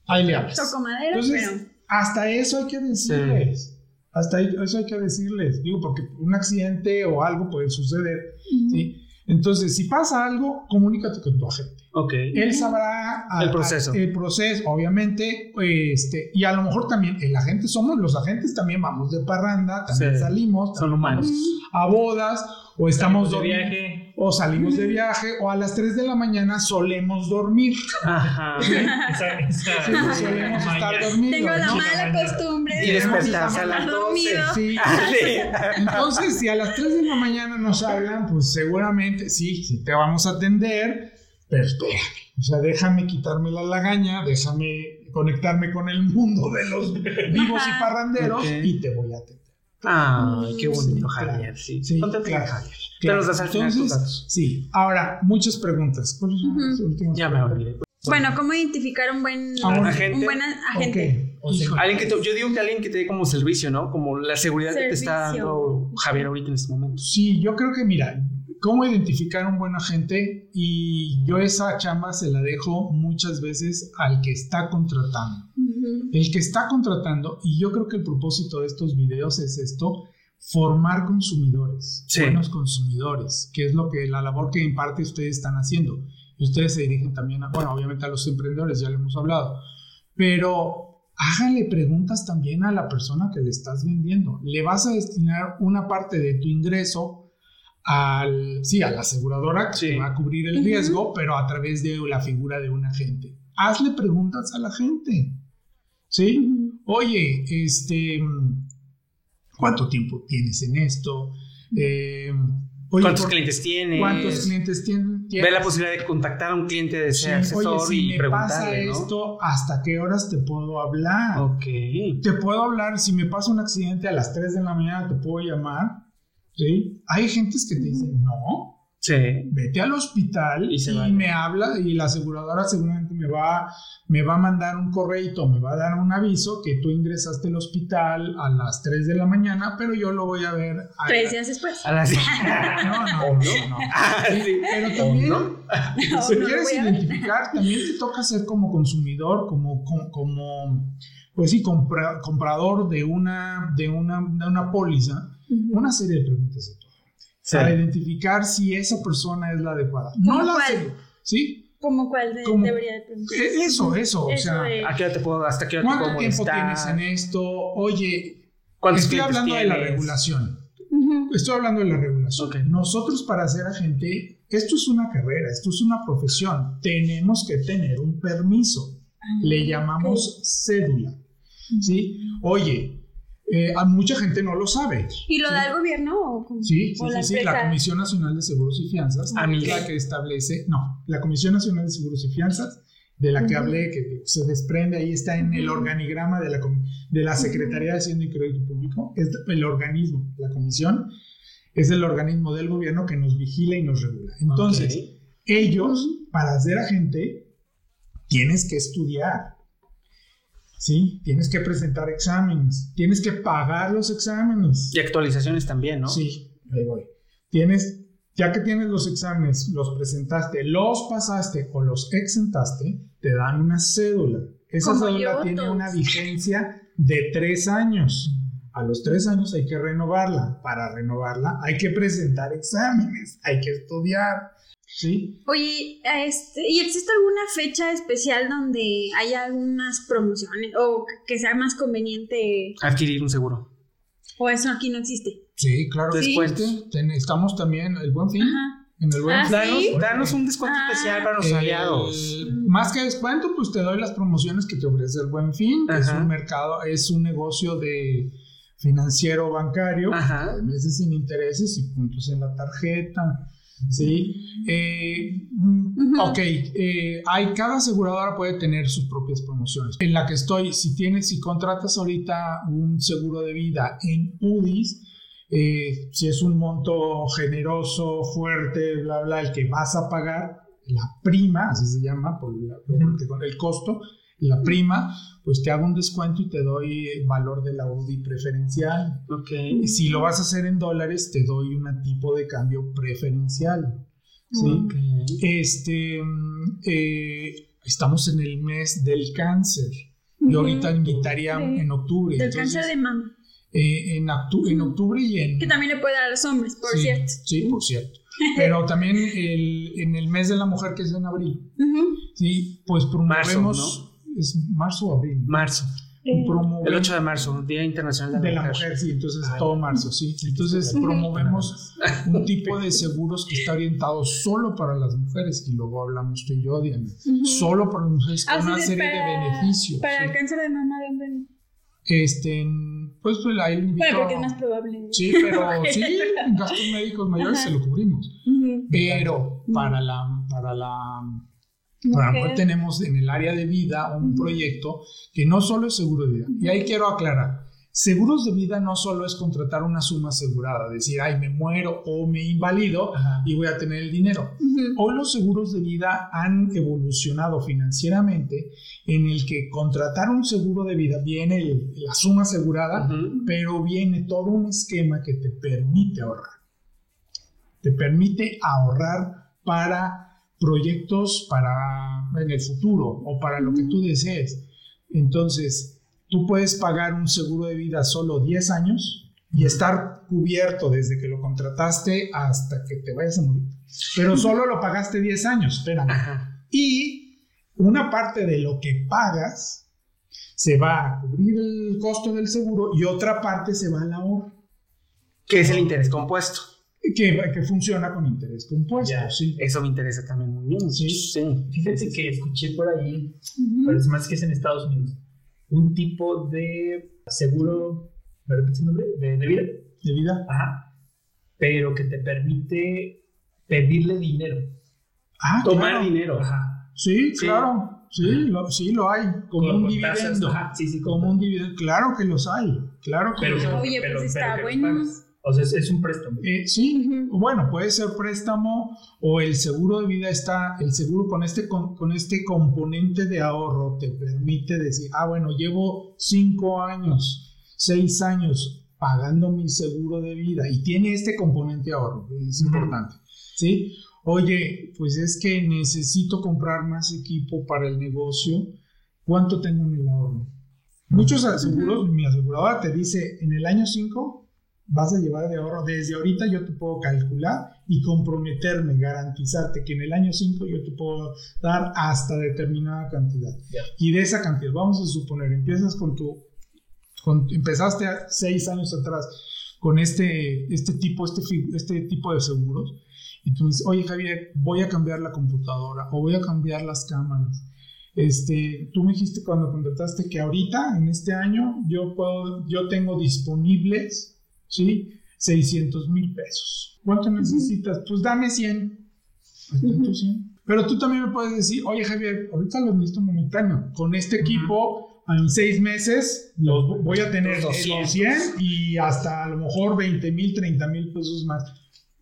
Ahí le hablas. Toco madera. Entonces, pero... hasta eso hay que decirles. Sí. Hasta eso hay que decirles, digo, porque un accidente o algo puede suceder, uh-huh. ¿sí? Entonces, si pasa algo, comunícate con tu agente. Okay. Él sabrá a, el proceso. A, el proceso, obviamente, este, y a lo mejor también el agente somos, los agentes también vamos de parranda, también sí. salimos, son humanos, a bodas o estamos salimos de viaje o salimos de viaje o a las tres de la mañana solemos dormir. Ajá. Esa, esa, sí, esa, solemos esa estar dormidos. Tengo la ¿no? mala costumbre y despertarse a las doce. Sí. Entonces, si a las tres de la mañana nos hablan, pues seguramente sí, sí te vamos a atender. Pero espérame, o sea, déjame quitarme la lagaña, déjame conectarme con el mundo de los vivos y parranderos okay. y te voy a atender. Ah, qué bonito, sí, Javier. Claro, sí, sí, claro, Javier. Claro. Te los das al final tus datos. Sí, ahora, muchas preguntas. ¿Cuáles son las últimas? Ya me olvidé. Bueno, ¿cómo identificar un buen agente? Un buen agente. Okay. Alguien que te, yo digo que alguien que te dé como servicio, ¿no? Como la seguridad servicio. Que te está dando Javier ahorita en este momento. Sí, yo creo que, mira... ¿Cómo identificar un buen agente? Y yo esa chamba se la dejo muchas veces al que está contratando. Uh-huh. El que está contratando, y yo creo que el propósito de estos videos es esto, formar consumidores, sí. buenos consumidores, que es lo que la labor que en parte ustedes están haciendo. Y ustedes se dirigen también, a, bueno, obviamente a los emprendedores, ya lo hemos hablado, pero... hágale preguntas también a la persona que le estás vendiendo. ¿Le vas a destinar una parte de tu ingreso al, sí, a la aseguradora que sí. te va a cubrir el riesgo, uh-huh. pero a través de la figura de un agente? Hazle preguntas a la gente, ¿sí? Uh-huh. Oye, este, ¿cuánto tiempo tienes en esto? Eh, oye, ¿Cuántos por, clientes tienes? ¿Cuántos clientes tienes? Ve la posibilidad de contactar a un cliente de ese sí, asesor oye, si y preguntarle, ¿no? Si me pasa esto, ¿hasta qué horas te puedo hablar? Ok. Te puedo hablar, si me pasa un accidente a las tres de la mañana, te puedo llamar. ¿Sí? Hay gentes que te dicen no, sí. vete al hospital y, se y me habla y la aseguradora seguramente me va, me va a mandar un correito, me va a dar un aviso que tú ingresaste al hospital a las tres de la mañana, pero yo lo voy a ver a tres la, días después a las... no, no, no, no. Ah, sí. Pero también no, no. si no, quieres no identificar también te toca ser como consumidor, como, como, como pues sí, compra, comprador de una, de una, de una póliza. Una serie de preguntas a tu sí. para identificar si esa persona es la adecuada. ¿Cómo no cuál? La, ¿sí? ¿Cómo cuál de, ¿Cómo? Debería de preguntar? Eso, eso. O sea, de... ¿a qué hora te puedo, hasta qué hora ¿cuánto te puedo tiempo tienes en esto? Oye, estoy hablando tienes? de la regulación. Uh-huh. Estoy hablando de la regulación. Okay. Nosotros para ser agente, esto es una carrera, esto es una profesión. Tenemos que tener un permiso. Uh-huh. Le llamamos okay. cédula. Uh-huh. ¿Sí? Oye... Eh, a mucha gente no lo sabe. ¿Y lo ¿sí? da el gobierno? O con, sí, sí, o la, sí, sí. la Comisión Nacional de Seguros y Fianzas ah, es la que establece, no, la Comisión Nacional de Seguros y Fianzas, de la uh-huh. que hablé, que se desprende, ahí está en el organigrama de la, de la Secretaría de Hacienda y Crédito Público, es el organismo, la comisión, es el organismo del gobierno que nos vigila y nos regula. Entonces, okay. ellos, para ser agente, tienes que estudiar. Sí, tienes que presentar exámenes, tienes que pagar los exámenes. Y actualizaciones también, ¿no? Sí, ahí voy. Tienes, ya que tienes los exámenes, los presentaste, los pasaste o los exentaste, te dan una cédula. Esa Como cédula yo, tiene todos. una vigencia de tres años. A los tres años hay que renovarla. Para renovarla hay que presentar exámenes, hay que estudiar. Sí. Oye, este, ¿y existe alguna fecha especial donde haya algunas promociones o que sea más conveniente adquirir un seguro? ¿O eso aquí no existe? Sí, claro. Descuento. Estamos también el Buen Fin. Ajá. En el Buen ¿Ah, Fin. ¿Sí? Danos un descuento ah, especial para los eh, aliados. Más que descuento, pues te doy las promociones que te ofrece el Buen Fin. Que es un mercado, es un negocio de financiero bancario, meses sin intereses y puntos en la tarjeta. Sí, eh, uh-huh. ok, eh, hay, cada aseguradora puede tener sus propias promociones. En la que estoy, si tienes, si contratas ahorita un seguro de vida en U D I S, eh, si es un monto generoso, fuerte, bla, bla, el que vas a pagar, la prima, así se llama, por la, por el costo, la prima, pues te hago un descuento y te doy el valor de la U D I preferencial. Okay. Si lo vas a hacer en dólares, te doy un tipo de cambio preferencial. ¿Sí? Okay. Este, eh, estamos en el mes del cáncer. Yo ahorita invitaría okay. en octubre. Del entonces, cáncer de mama. Eh, en, actu- en octubre y en... Que también le puede dar a los hombres, por sí, cierto. Sí, por cierto. Pero también el, en el mes de la mujer, que es en abril. Uh-huh. Sí, pues promovemos... Marzo, ¿no? Es marzo o abril. Marzo. Eh, el ocho de marzo, Día Internacional de, de la Mujer. Mujer, sí, entonces Ay, todo marzo, sí. Entonces promovemos un tipo de seguros que está orientado solo para las mujeres, y luego hablamos tú y yo, Diana. Uh-huh. Solo para las mujeres con ah, una sí, serie para, de beneficios. Para ¿sí? el cáncer de mama, ¿dónde? Este, pues, pues ahí lo invito. Bueno, porque es más probable. Sí, pero sí, gastos médicos mayores Ajá. se lo cubrimos. Uh-huh. Pero uh-huh. para la... Para la Ahora okay. tenemos en el área de vida un proyecto que no solo es seguro de vida. Y ahí quiero aclarar, seguros de vida no solo es contratar una suma asegurada, decir, ay, me muero o me invalido Ajá. y voy a tener el dinero. Uh-huh. Hoy los seguros de vida han evolucionado financieramente en el que contratar un seguro de vida viene el, la suma asegurada, uh-huh. pero viene todo un esquema que te permite ahorrar. Te permite ahorrar para... proyectos para en el futuro o para lo que tú desees. Entonces, tú puedes pagar un seguro de vida solo diez años y estar cubierto desde que lo contrataste hasta que te vayas a morir. Pero solo lo pagaste diez años, espérame. Ajá. Y una parte de lo que pagas se va a cubrir el costo del seguro y otra parte se va al ahorro. ¿Qué es el interés compuesto? Que, que funciona con interés compuesto, ya, sí. Eso me interesa también muy bien. Sí, sí. Fíjense que escuché por ahí, uh-huh. pero es más que es en Estados Unidos, un tipo de seguro, ¿me repites el nombre? De, de vida. De vida. Ajá. Pero que te permite pedirle dinero. Ah, Tomar claro. dinero. Ajá. Sí, sí, claro. Sí, uh-huh. lo, sí lo hay. Como, como un dividendo. Ajá, sí, sí. Como un dividendo. Claro que los hay. Claro que pero, los hay. Oye, pero, pues pero, está bueno. O sea, es un préstamo. Eh, sí, uh-huh. bueno, puede ser préstamo o el seguro de vida está, el seguro con este, con, con este componente de ahorro te permite decir, ah, bueno, llevo cinco años, seis años pagando mi seguro de vida y tiene este componente de ahorro, es uh-huh. importante, ¿sí? Oye, pues es que necesito comprar más equipo para el negocio, ¿cuánto tengo en el ahorro? Muchos seguros, uh-huh. mi aseguradora te dice, en el año cinco vas a llevar de ahorro, desde ahorita yo te puedo calcular y comprometerme, garantizarte que en el año cinco yo te puedo dar hasta determinada cantidad. Yeah. Y de esa cantidad, vamos a suponer, empiezas con tu, con, empezaste seis años atrás con este, este, tipo, este, este tipo de seguros, y tú me dices, oye Javier, voy a cambiar la computadora o voy a cambiar las cámaras. Este, tú me dijiste cuando contrataste que ahorita, en este año, yo, puedo, yo tengo disponibles... ¿Sí? seiscientos mil pesos. ¿Cuánto necesitas? Pues dame cien. Uh-huh. cien. Pero tú también me puedes decir, oye Javier, ahorita los necesito momentáneo. Con este equipo, uh-huh. en seis meses, los voy a tener los cien y hasta a lo mejor veinte mil, treinta mil pesos más.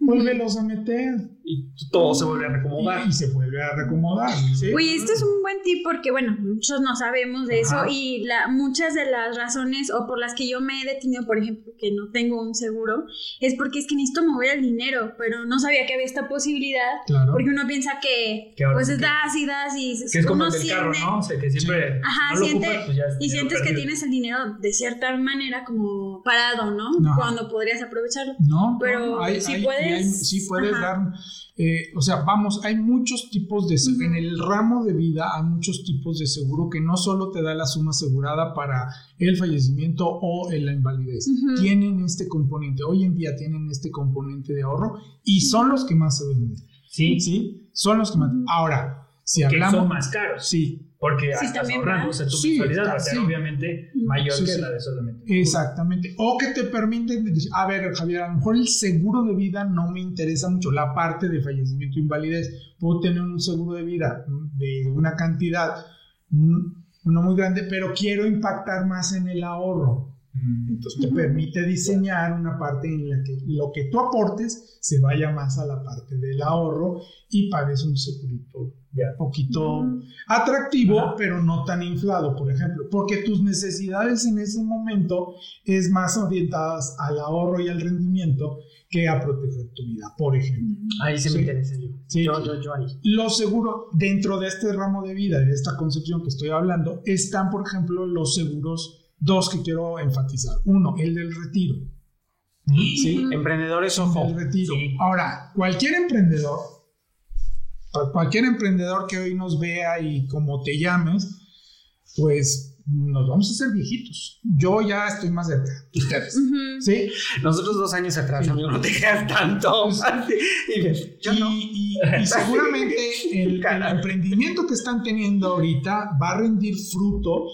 Vuélvelos a meter. Y todo se vuelve a reacomodar. Y, y se vuelve a reacomodar. ¿Sí? Oye, esto es un buen tip porque, bueno, muchos no sabemos de Ajá. eso y la, muchas de las razones o por las que yo me he detenido, por ejemplo, que no tengo un seguro, es porque es que necesito mover el dinero, pero no sabía que había esta posibilidad. Claro. Porque uno piensa que, pues, es das y das y... Que es como el del carro, ¿no? O sea, que siempre... Ajá, no siente, ocupas, pues y sientes perdido. Que tienes el dinero de cierta manera como parado, ¿no? Ajá. Cuando podrías aprovecharlo. No, pero no, hay, si hay, puedes... Hay, sí puedes Ajá. dar, eh, o sea, vamos, hay muchos tipos de seguro, uh-huh. en el ramo de vida hay muchos tipos de seguro que no solo te da la suma asegurada para el fallecimiento o la invalidez, uh-huh. tienen este componente, hoy en día tienen este componente de ahorro y son los que más se venden. Sí, sí, son los que más. Ahora, si hablamos que son más caros, sí. Porque sí, hasta ahorrando, o sea, tu sí, mensualidad está, va a ser sí. obviamente mayor sí, que sí. la de solamente. Exactamente. O que te permiten decir, a ver, Javier, a lo mejor el seguro de vida no me interesa mucho, la parte de fallecimiento e invalidez. Puedo tener un seguro de vida de una cantidad no muy grande, pero quiero impactar más en el ahorro. Entonces te permite diseñar una parte en la que lo que tú aportes se vaya más a la parte del ahorro y pagues un segurito un poquito atractivo, pero no tan inflado, por ejemplo, porque tus necesidades en ese momento es más orientadas al ahorro y al rendimiento que a proteger tu vida, por ejemplo. Ahí se sí. me interesa yo. Sí. Yo, yo, yo ahí. Los seguros, dentro de este ramo de vida, de esta concepción que estoy hablando, están, por ejemplo, los seguros, dos que quiero enfatizar. Uno, el del retiro. ¿Sí? Emprendedores, ojo. El retiro. Sí. Ahora, cualquier emprendedor, cualquier emprendedor que hoy nos vea y como te llames, pues nos vamos a hacer viejitos. Yo ya estoy más cerca que ustedes. Uh-huh. ¿Sí? Nosotros dos años atrás, sí. amigo, no te creas tanto. Y, y, yo no. y, y, y seguramente el, el emprendimiento que están teniendo ahorita va a rendir fruto,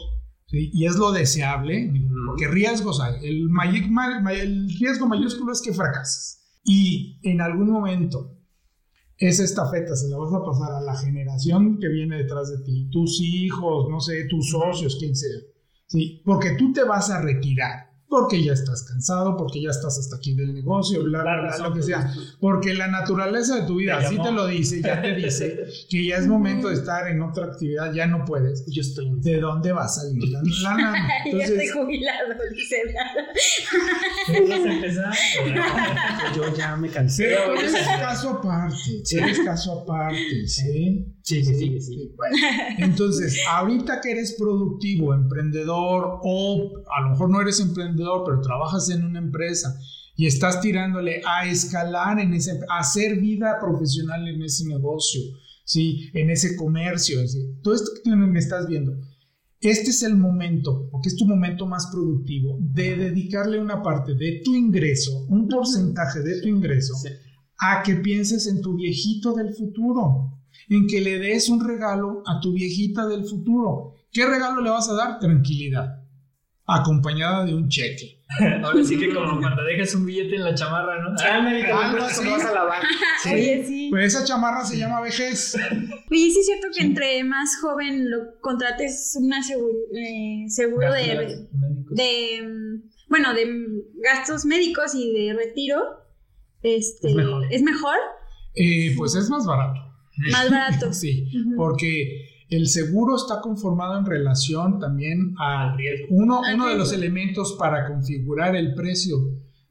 ¿sí? Y es lo deseable, porque riesgos hay. El, may- may- el riesgo mayúsculo es que fracases. Y en algún momento esa estafeta se la vas a pasar a la generación que viene detrás de ti, tus hijos, no sé, tus socios, quien sea, ¿sí? Porque tú te vas a retirar, porque ya estás cansado, porque ya estás hasta aquí del negocio, bla, bla, bla, bla, lo que sea, porque la naturaleza de tu vida así te lo dice, ya te dice que ya es momento de estar en otra actividad, ya no puedes. Yo estoy, ¿de dónde va a salir la lana? Entonces, ya estoy jubilado, dice nada. Yo ya me cansé. Pero es caso aparte, es caso aparte, ¿sí? Sí, sí, sí, sí. Bueno, entonces, ahorita que eres productivo, emprendedor, o a lo mejor no eres emprendedor, pero trabajas en una empresa y estás tirándole a escalar en ese, a hacer vida profesional en ese negocio, ¿sí? En ese comercio, ¿sí? Todo esto que me estás viendo, este es el momento, porque es tu momento más productivo, de dedicarle una parte de tu ingreso, un porcentaje de tu ingreso, sí, a que pienses en tu viejito del futuro, en que le des un regalo a tu viejita del futuro. ¿Qué regalo le vas a dar? Tranquilidad, acompañada de un cheque. Ahora sí que como cuando dejas un billete en la chamarra, ¿no? Ah, no, no, sí. Vas a lavar. Sí. Oye, sí. Pues esa chamarra se llama vejez. Oye, sí es cierto que sí, entre más joven lo contrates una seguro, eh, seguro de, de, bueno, de gastos médicos y de retiro, este, es mejor. ¿Es mejor? Eh, pues es más barato. Más barato. Sí, uh-huh, porque el seguro está conformado en relación también al riesgo. Uno, al uno riesgo. De los elementos para configurar el precio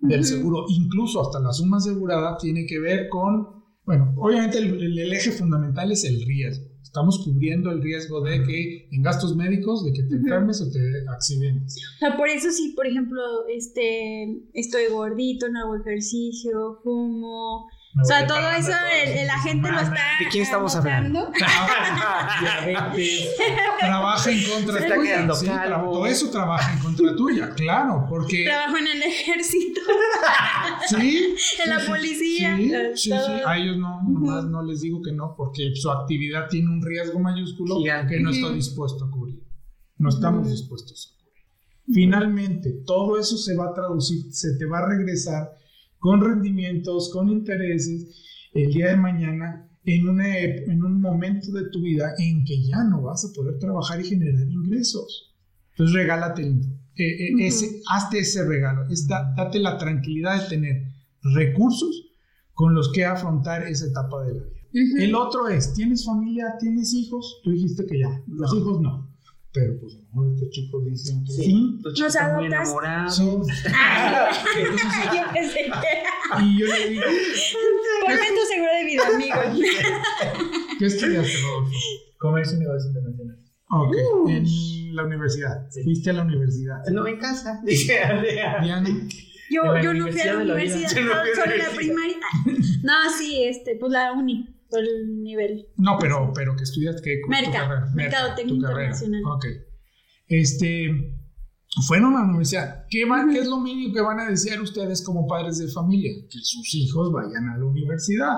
del uh-huh seguro, incluso hasta la suma asegurada, tiene que ver con, bueno, obviamente el, el eje fundamental es el riesgo. Estamos cubriendo el riesgo de que, en gastos médicos, de que te enfermes uh-huh o te accidentes. O sea, por eso sí, por ejemplo, este, estoy gordito, no hago ejercicio, fumo. Me o sea, todo eso el, el, la gente lo está... ¿De quién estamos hablando? Trabaja en contra tuya. Está quedando sí, calvo. Todo eso trabaja en contra tuya, claro, porque... Trabajo en el ejército. ¿Sí? En la policía. Sí, sí, sí. A ellos no, nomás no les digo que no, porque su actividad tiene un riesgo mayúsculo que no estoy dispuesto a cubrir. No estamos dispuestos a cubrir. Finalmente, todo eso se va a traducir, se te va a regresar con rendimientos, con intereses, el día de mañana, en, una, en un momento de tu vida en que ya no vas a poder trabajar y generar ingresos. Entonces regálate, eh, eh, uh-huh, ese, hazte ese regalo, es da, date la tranquilidad de tener recursos con los que afrontar esa etapa de la vida. Uh-huh. El otro es, ¿tienes familia? ¿Tienes hijos? Tú dijiste que ya, los no. hijos no. Pero pues a lo mejor estos chicos dicen que sí, los chicos están muy enamorados. Yo pensé que... Y yo le digo... Ponme tu seguro de vida, amigo. ¿Qué estudiaste, Rodolfo? Comercio y negocios internacionales. Ok, uh. en la universidad. Sí. ¿Fuiste a la universidad? No, en casa. Dije, Diana. Yo, yo no fui a la universidad, no, solo la primaria. No, sí, este, pues la uni. El nivel. No, pero, pero que estudias que Merca, mercadotecnia internacional. Ok. Este, fueron a la universidad. ¿Qué, van, ¿Qué es lo mínimo que van a desear ustedes como padres de familia? Que sus hijos vayan a la universidad.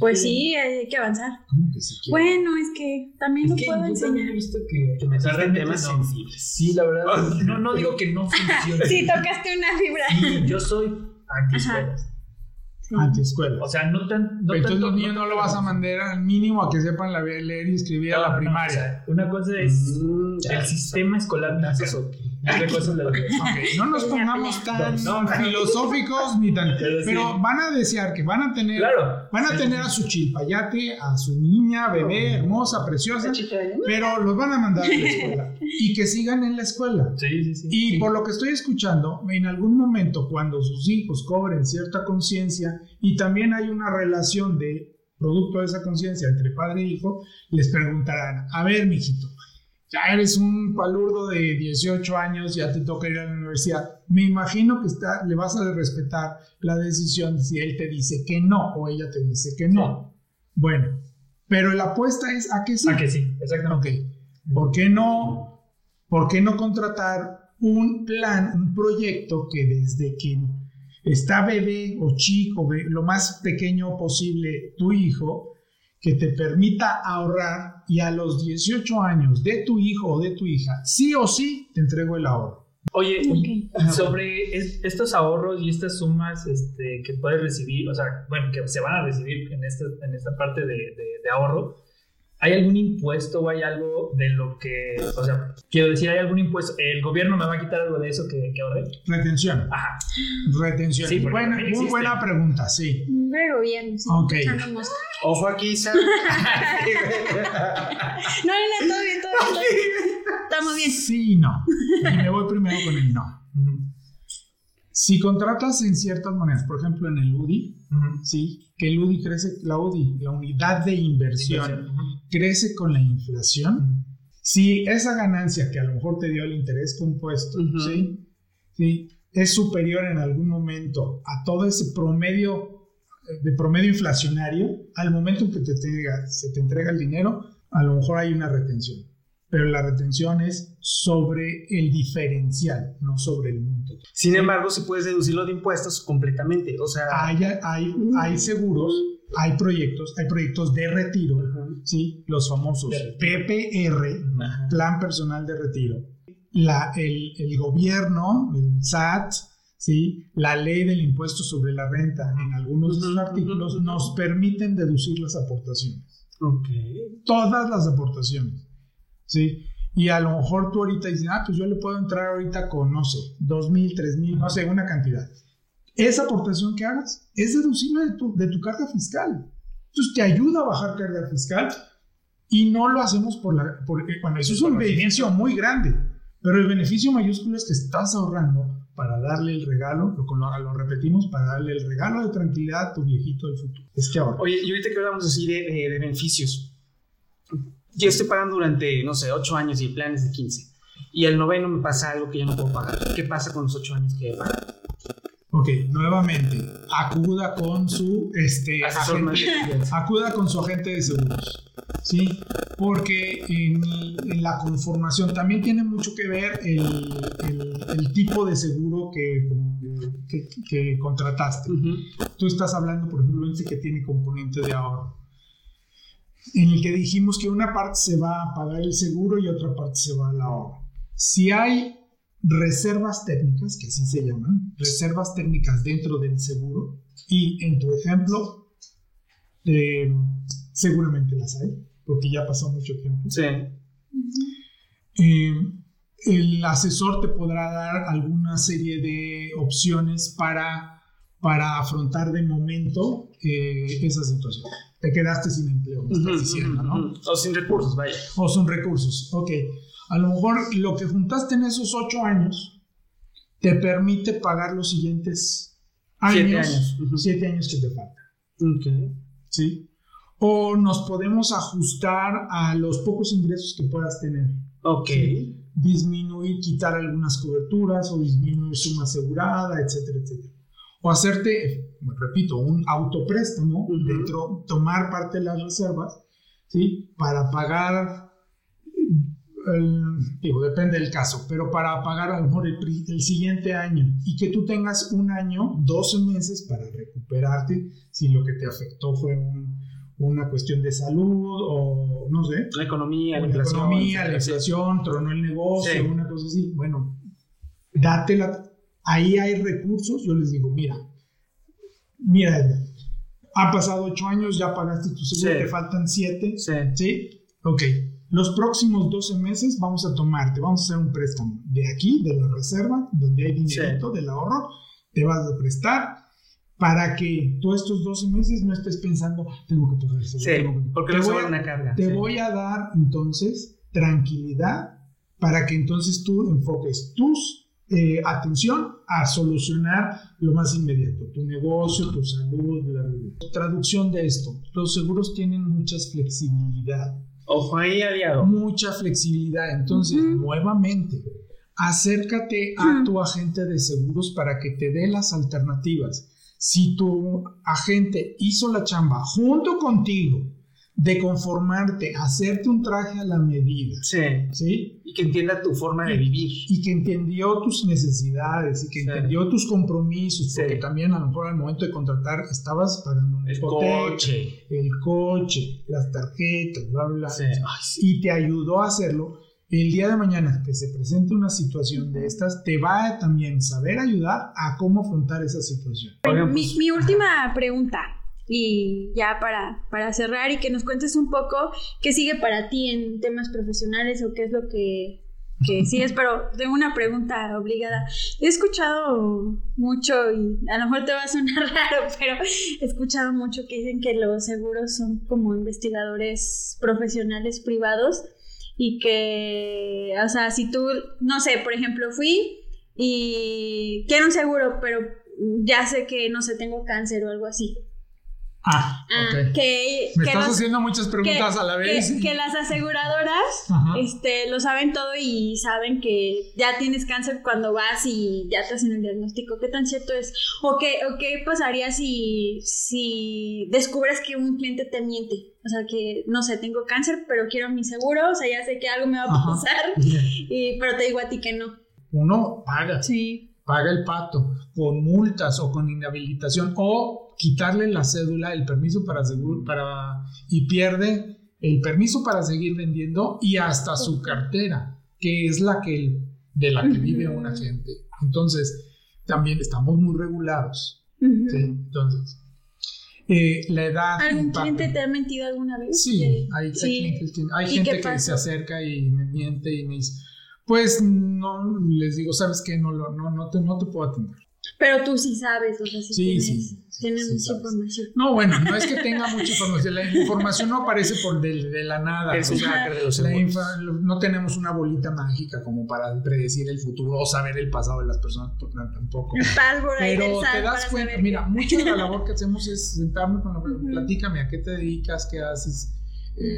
Pues sí, hay que avanzar. ¿Cómo que sí? Bueno, es que también lo puedo enseñar. Yo he visto que, que me tratan temas no. sensibles. Sí, la verdad. Oh, no, no digo que no funcione. Sí, tocaste una fibra. Sí, yo soy anti-escuelas. Sí. Antiescuela. O sea, no tan. No Entonces, los niños no, no lo vas a mandar al mínimo a que sepan leer y escribir no, a la no, primaria. O sea, una cosa es mm, el sistema escolar. Nacional, Okay. No nos pongamos tan no, filosóficos ni tan, pero, pero sí. Van a desear que van a tener, claro, van a sí. tener a su chilpayate, a su niña, bebé, hermosa, preciosa, pero los van a mandar a la escuela y que sigan en la escuela. Sí, sí, sí, y sí. por lo que estoy escuchando, en algún momento cuando sus hijos cobren cierta conciencia y también hay una relación de producto de esa conciencia entre padre e hijo, les preguntarán, a ver, mijito, ya eres un palurdo de dieciocho años, ya te toca ir a la universidad. Me imagino que está, le vas a respetar la decisión si él te dice que no o ella te dice que no. Sí. Bueno, pero la apuesta es a que sí. A que sí, exactamente. Okay. ¿Por qué no, por qué no contratar un plan, un proyecto que desde que está bebé o chico, lo más pequeño posible tu hijo, que te permita ahorrar y a los dieciocho años de tu hijo o de tu hija, sí o sí, te entrego el ahorro? Oye, okay. sobre es, estos ahorros y estas sumas este, que puedes recibir, o sea, bueno, que se van a recibir en, este, en esta parte de, de, de ahorro, ¿hay algún impuesto o hay algo de lo que, o sea, quiero decir, hay algún impuesto, el gobierno me va a quitar algo de eso que, que ahorré? Retención. Ajá. Retención. Sí, bueno, muy buena pregunta, sí. Pero bien, sí. Ok. Echándonos. Ojo aquí, Sam. no, no, todo bien, todo bien, todo bien. Estamos bien. Sí, no. Y me voy primero con el no. Si contratas en ciertas monedas, por ejemplo en el U D I, uh-huh. ¿sí? que el U D I crece, la U D I, la unidad de inversión, inversión. Uh-huh. crece con la inflación, uh-huh. si esa ganancia que a lo mejor te dio el interés compuesto, uh-huh. ¿sí? ¿sí? es superior en algún momento a todo ese promedio de promedio inflacionario, al momento en que te entrega, se te entrega el dinero, a lo mejor hay una retención, pero la retención es sobre el diferencial, no sobre el monto. Sin embargo, si puedes deducirlo de impuestos completamente, o sea... Hay, hay, hay seguros, hay proyectos, hay proyectos de retiro, uh-huh. ¿sí? Los famosos P P R, uh-huh. Plan Personal de Retiro. La, el, el gobierno, el S A T, ¿sí? la ley del impuesto sobre la renta, en algunos de los artículos, nos permiten deducir las aportaciones. Okay. Todas las aportaciones. Sí, y a lo mejor tú ahorita dices, ah, pues yo le puedo entrar ahorita con, no sé, dos mil, tres mil, no sé, una cantidad. Esa aportación que hagas es deducible de tu, de tu carga fiscal. Entonces te ayuda a bajar carga fiscal y no lo hacemos por la... Por, bueno, eso es un beneficio muy grande, pero el beneficio mayúsculo es que estás ahorrando para darle el regalo, lo, lo repetimos, para darle el regalo de tranquilidad a tu viejito del futuro. Es que ahora... Oye, y ahorita que hablamos así de, de, de beneficios... Yo estoy pagando durante, no sé, ocho años y el plan es de quince. Y el noveno me pasa algo que yo no puedo pagar. ¿Qué pasa con los ocho años que pago? Ok, nuevamente, acuda con su este, agente, acuda con su agente de seguros, ¿sí? Porque en, en la conformación también tiene mucho que ver el, el, el tipo de seguro que, que, que contrataste. Uh-huh. Tú estás hablando, por ejemplo, este que tiene componente de ahorro, en el que dijimos que una parte se va a pagar el seguro y otra parte se va a la obra. Si hay reservas técnicas, que así se llaman, reservas técnicas dentro del seguro, y en tu ejemplo, eh, seguramente las hay, porque ya pasó mucho tiempo. Sí. Eh, el asesor te podrá dar alguna serie de opciones para, para afrontar de momento eh, esa situación. Te quedaste sin empleo, me estás diciendo, ¿no? O sin recursos, vaya. O sin recursos, ok. A lo mejor lo que juntaste en esos ocho años te permite pagar los siguientes años. Siete años. Uh-huh. Siete años que te faltan. Ok. ¿Sí? O nos podemos ajustar a los pocos ingresos que puedas tener. Ok. ¿Sí? Disminuir, quitar algunas coberturas o disminuir suma asegurada, etcétera, etcétera. O hacerte, repito, un autopréstamo, uh-huh. dentro, tomar parte de las reservas, ¿sí? Para pagar, el, digo, depende del caso, pero para pagar a lo mejor el, el siguiente año y que tú tengas un año, doce meses para recuperarte si lo que te afectó fue un, una cuestión de salud o no sé. La economía, la inflación. La economía, la inflación, tronó el negocio, sí. una cosa así. Bueno, date la... Ahí hay recursos, yo les digo, mira, mira, han pasado ocho años, ya pagaste tu seguro, sí. te faltan siete, sí. ¿sí? Ok, los próximos doce meses vamos a tomar, te vamos a hacer un préstamo de aquí, de la reserva, donde hay dinerito, sí, del ahorro, te vas a prestar para que tú estos doce meses no estés pensando, tengo que poder hacerlo, sí, tengo que... porque te voy a, una carga. Te sí. voy a dar entonces tranquilidad para que entonces tú enfoques tus Eh, atención a solucionar lo más inmediato, tu negocio, tu salud, bla, bla, bla. Traducción de esto, los seguros tienen mucha flexibilidad. Ojo ahí, aliado. Mucha flexibilidad, entonces uh-huh. nuevamente, acércate uh-huh. a tu agente de seguros para que te dé las alternativas. Si tu agente hizo la chamba junto contigo de conformarte, hacerte un traje a la medida, sí, ¿sí? Y que entienda tu forma de vivir, y que entendió tus necesidades, y que sí. entendió tus compromisos, sí. porque también a lo mejor al momento de contratar estabas pagando el coche, el coche, las tarjetas, bla, bla, sí. y te ayudó a hacerlo. El día de mañana que se presente una situación de estas, te va a también saber ayudar a cómo afrontar esa situación. Mi, mi última pregunta, y ya para, para cerrar, y que nos cuentes un poco qué sigue para ti en temas profesionales o qué es lo que, que sigues, pero tengo una pregunta obligada. He escuchado mucho, y a lo mejor te va a sonar raro, pero he escuchado mucho que dicen que los seguros son como investigadores profesionales privados, y que, o sea, si tú, no sé, por ejemplo, fui y quiero un seguro, pero ya sé que, no sé, tengo cáncer o algo así. Ah, okay. ah, que me que estás los, haciendo muchas preguntas que, a la vez. Que, y... que las aseguradoras este, lo saben todo y saben que ya tienes cáncer cuando vas y ya te hacen el diagnóstico. ¿Qué tan cierto es? ¿O qué, o qué pasaría si, si descubres que un cliente te miente? O sea, que no sé, tengo cáncer, pero quiero mi seguro. O sea, ya sé que algo me va a pasar, y, pero te digo a ti que no. Uno paga. Sí. Paga el pato con multas o con inhabilitación o quitarle la cédula, el permiso para seguro, para, y pierde el permiso para seguir vendiendo y hasta su cartera, que es la que de la que vive un agente. Entonces, también estamos muy regulados. Uh-huh. ¿Sí? Entonces, eh, la edad. ¿Algún cliente te ha mentido alguna vez? Sí, que, hay, sí. hay, clientes, hay gente que se acerca y me miente y me dice, pues no, les digo, ¿sabes qué? No, no, no, te, no te puedo atender. Pero tú sí sabes, o sea, si sí, tienes, sí, sí, tienes sí, mucha sabes. información. No, bueno, no es que tenga mucha información. La información no aparece por de, de la nada. Es un hacker de los seguros. No tenemos una bolita mágica como para predecir el futuro o saber el pasado de las personas, tampoco. Pero te das cuenta, mira, mucho de la labor que hacemos es sentarnos con la persona, platícame a qué te dedicas, qué haces,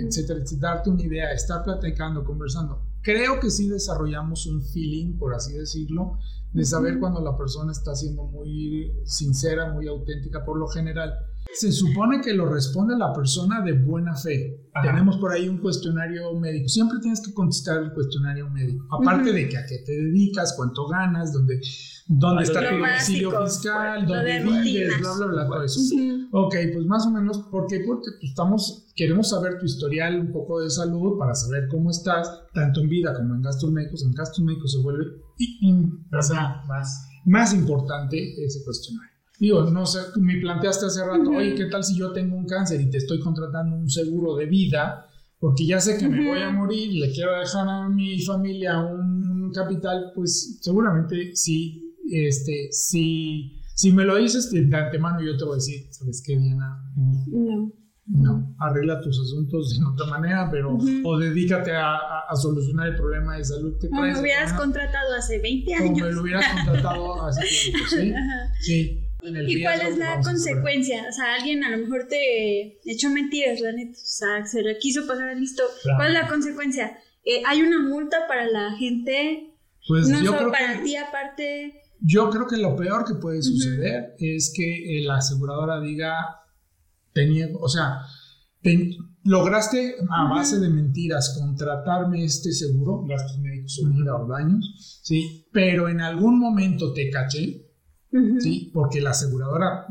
etcétera, darte una idea, estar platicando, conversando. Creo que sí desarrollamos un feeling, por así decirlo, de saber cuando la persona está siendo muy sincera, muy auténtica, por lo general. Se supone que lo responde la persona de buena fe. Ajá. Tenemos por ahí un cuestionario médico. Siempre tienes que contestar el cuestionario médico. Aparte uh-huh. de que a qué te dedicas, cuánto ganas, dónde, dónde está tu domicilio fiscal, dónde vives, bla, bla, bla, todo eso. Uh-huh. Ok, pues más o menos, ¿por qué? Porque estamos, queremos saber tu historial un poco de salud para saber cómo estás, tanto en vida como en gastos médicos. En gastos médicos se vuelve uh-huh. o sea, más, más importante ese cuestionario. Digo, no sé, me planteaste hace rato, oye, ¿qué tal si yo tengo un cáncer y te estoy contratando un seguro de vida? Porque ya sé que me voy a morir, le quiero dejar a mi familia un capital, pues seguramente sí, este, sí, si me lo dices de antemano yo te voy a decir, ¿sabes qué, Diana? No. No, arregla tus asuntos de otra manera, pero uh-huh. o dedícate a, a, a solucionar el problema de salud que traes. Como me hubieras ¿no? contratado hace veinte años. Como me lo hubieras contratado hace tiempo, ¿sí? Sí. ¿Y cuál es la consecuencia? O sea, alguien a lo mejor te echó mentiras, la neta, o sea, se la quiso pasar listo. Claro. ¿Cuál es la consecuencia? Eh, ¿Hay una multa para la gente? Pues no yo solo creo para que, ti aparte. Yo creo que lo peor que puede suceder uh-huh. es que la aseguradora diga, tenía, o sea, ten, lograste a base uh-huh. de mentiras contratarme este seguro, gastos médicos o vida o daños, sí, pero en algún momento te caché. ¿Sí? Porque la aseguradora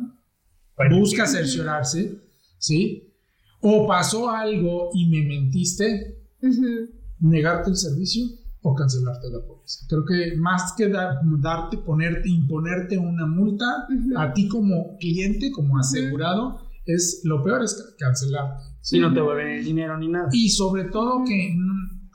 busca cerciorarse, ¿sí? O pasó algo y me mentiste, uh-huh. negarte el servicio o cancelarte la póliza. Creo que más que dar, darte, ponerte, imponerte una multa, uh-huh. a ti como cliente, como asegurado, uh-huh. es lo peor es cancelarte. ¿Sí? Y no te vuelven el dinero ni nada. Y sobre todo que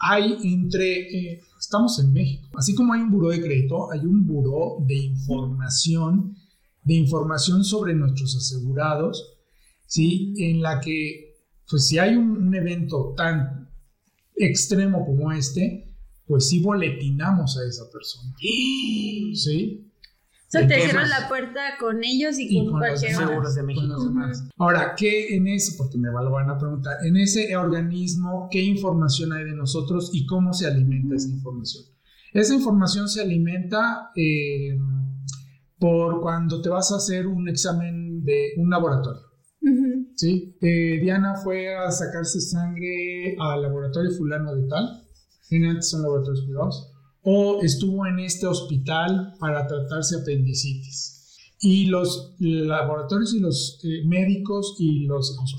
hay entre, eh, estamos en México, así como hay un buró de crédito, hay un buró de información, de información sobre nuestros asegurados, ¿sí? En la que, pues si hay un, un evento tan extremo como este, pues sí boletinamos a esa persona, ¿sí? O sea, te cierran la puerta con ellos y, y con cualquier los seguros de México. Con los uh-huh. Ahora, ¿qué en ese, porque me lo van a preguntar, en ese organismo, qué información hay de nosotros y cómo se alimenta esa información? Esa información se alimenta eh, por cuando te vas a hacer un examen de un laboratorio. Uh-huh. ¿Sí? Eh, Diana fue a sacarse sangre al laboratorio fulano de tal. Generalmente son laboratorios privados. O estuvo en este hospital para tratarse apendicitis. Y los laboratorios y los eh, médicos y los hospitales,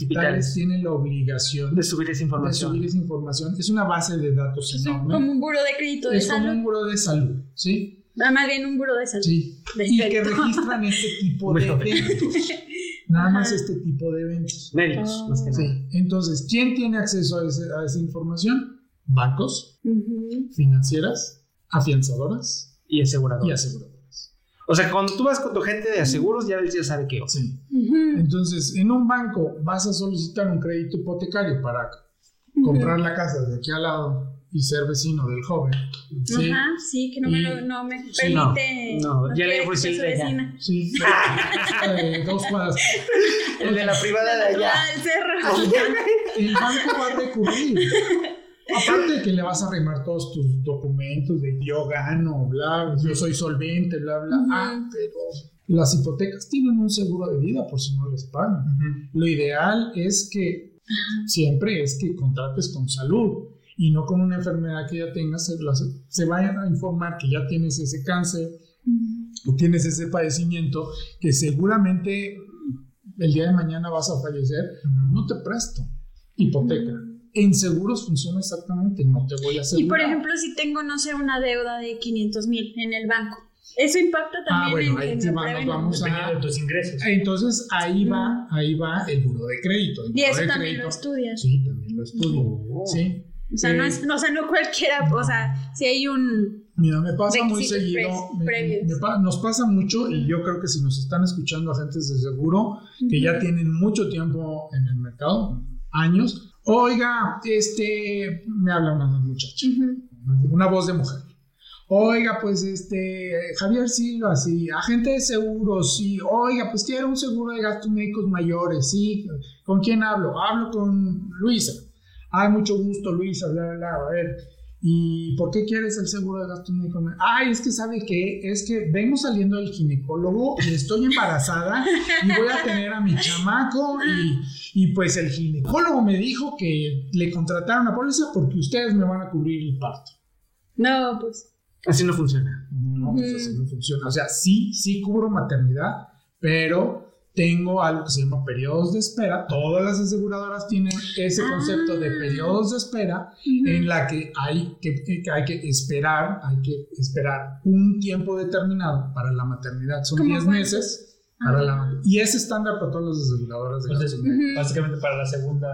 hospitales tienen la obligación de subir esa información. De subir esa información. Es una base de datos es enorme. Es como un buró de crédito de es salud. Es como un buró de salud, ¿sí? Ah, más bien un buró de salud. Sí. De y crédito. Que registran este tipo de eventos. Nada Ajá. más este tipo de eventos. Médicos, oh. más que nada. Sí. Entonces, ¿quién tiene acceso a, ese, a esa información? Bancos, uh-huh. financieras, afianzadoras y aseguradoras. y aseguradoras. O sea, cuando tú vas con tu gente de seguros, ya él ya sabe qué. Sí. Uh-huh. Entonces, en un banco vas a solicitar un crédito hipotecario para uh-huh. comprar la casa de aquí al lado y ser vecino del joven. ¿Sí? Ajá, sí, que no me, y, lo, no me permite. Sí, no, no, no, ya le fui su vecina. Sí, eh, dos cuadras. El de la privada de allá. El cerro. El banco va a recurrir. Aparte de que le vas a arrimar todos tus documentos de yo gano, bla, yo soy solvente, bla, bla. Uh-huh. Ah, pero las hipotecas tienen un seguro de vida por si no les pagan. Uh-huh. Lo ideal es que siempre es que contrates con salud y no con una enfermedad que ya tengas. Se, se vayan a informar que ya tienes ese cáncer uh-huh. o tienes ese padecimiento que seguramente el día de mañana vas a fallecer. Uh-huh. No te presto hipoteca. Uh-huh. En seguros funciona exactamente, no te voy a asegurar. Y por ejemplo, si tengo, no sé, una deuda de quinientos mil en el banco, ¿eso impacta también? Ah, bueno, ahí en, en va, nos vamos a, de tus ingresos. Entonces, ahí no. va ahí va el buró de crédito. Y eso también crédito. Lo estudias. Sí, también lo estudio. Oh. Sí. O sea, eh, no es, no, o sea, no cualquiera, no. O sea, si hay un... Mira, me pasa muy seguido, me, me, me pa, nos pasa mucho y yo creo que si nos están escuchando agentes de seguro, que uh-huh. ya tienen mucho tiempo en el mercado, años... Oiga, este, me habla una muchacha, uh-huh. una voz de mujer. Oiga, pues este, Javier Silva, sí, agente de seguros, sí. Oiga, pues quiero un seguro de gastos médicos mayores, sí. ¿Con quién hablo? Hablo con Luisa. Ay, mucho gusto, Luisa, bla, bla, bla. A ver, ¿y por qué quieres el seguro de gastos médicos mayores? Ay, es que ¿sabe qué? Es que vengo saliendo del ginecólogo y estoy embarazada y voy a tener a mi chamaco y... Y pues el ginecólogo me dijo que le contrataron a póliza porque ustedes me van a cubrir el parto. No, pues. Así no funciona. No, pues mm. así no funciona. O sea, sí, sí cubro maternidad, pero tengo algo que se llama periodos de espera. Todas las aseguradoras tienen ese concepto ah. de periodos de espera uh-huh. en la que hay que, que hay que esperar, hay que esperar un tiempo determinado para la maternidad. Son diez meses. Para la, y es estándar para todas las aseguradoras de entonces, uh-huh. básicamente para la segunda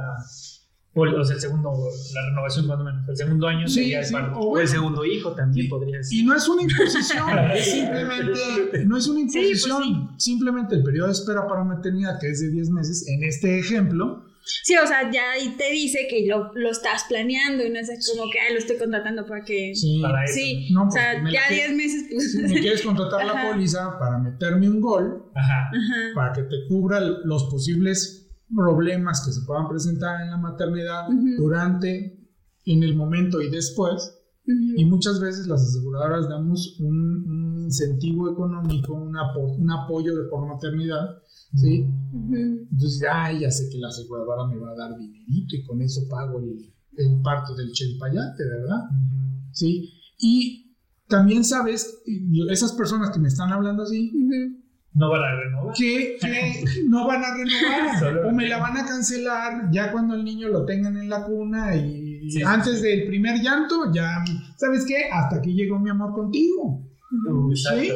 o sea el segundo la renovación cuando menos el segundo año sí, sería sí, el o, o el segundo hijo también sí, podría ser y no es una imposición es simplemente no es una imposición sí, pues sí. Simplemente el periodo de espera para maternidad que es de diez meses en este ejemplo sí o sea ya ahí te dice que lo, lo estás planeando y no es como que ay, lo estoy contratando para que sí, para eso, sí. No, o sea ya diez meses pues si me quieres contratar ajá. la póliza para meterme un gol ajá. Ajá. para que te cubra los posibles problemas que se puedan presentar en la maternidad uh-huh. durante en el momento y después uh-huh. y muchas veces las aseguradoras damos un, un incentivo económico un, apo- un apoyo de por maternidad ¿sí? Uh-huh. Entonces, ay, ya sé que la aseguradora me va a dar dinerito y con eso pago el, el parto del chilpayate, ¿verdad? Uh-huh. ¿Sí? Y también sabes, esas personas que me están hablando así, uh-huh. no van a renovar. Que, que no van a renovar, o me la van a cancelar ya cuando el niño lo tengan en la cuna y sí, antes sí. del primer llanto, ya, ¿sabes qué? Hasta aquí llegó mi amor contigo. Uh-huh. ¿Sí?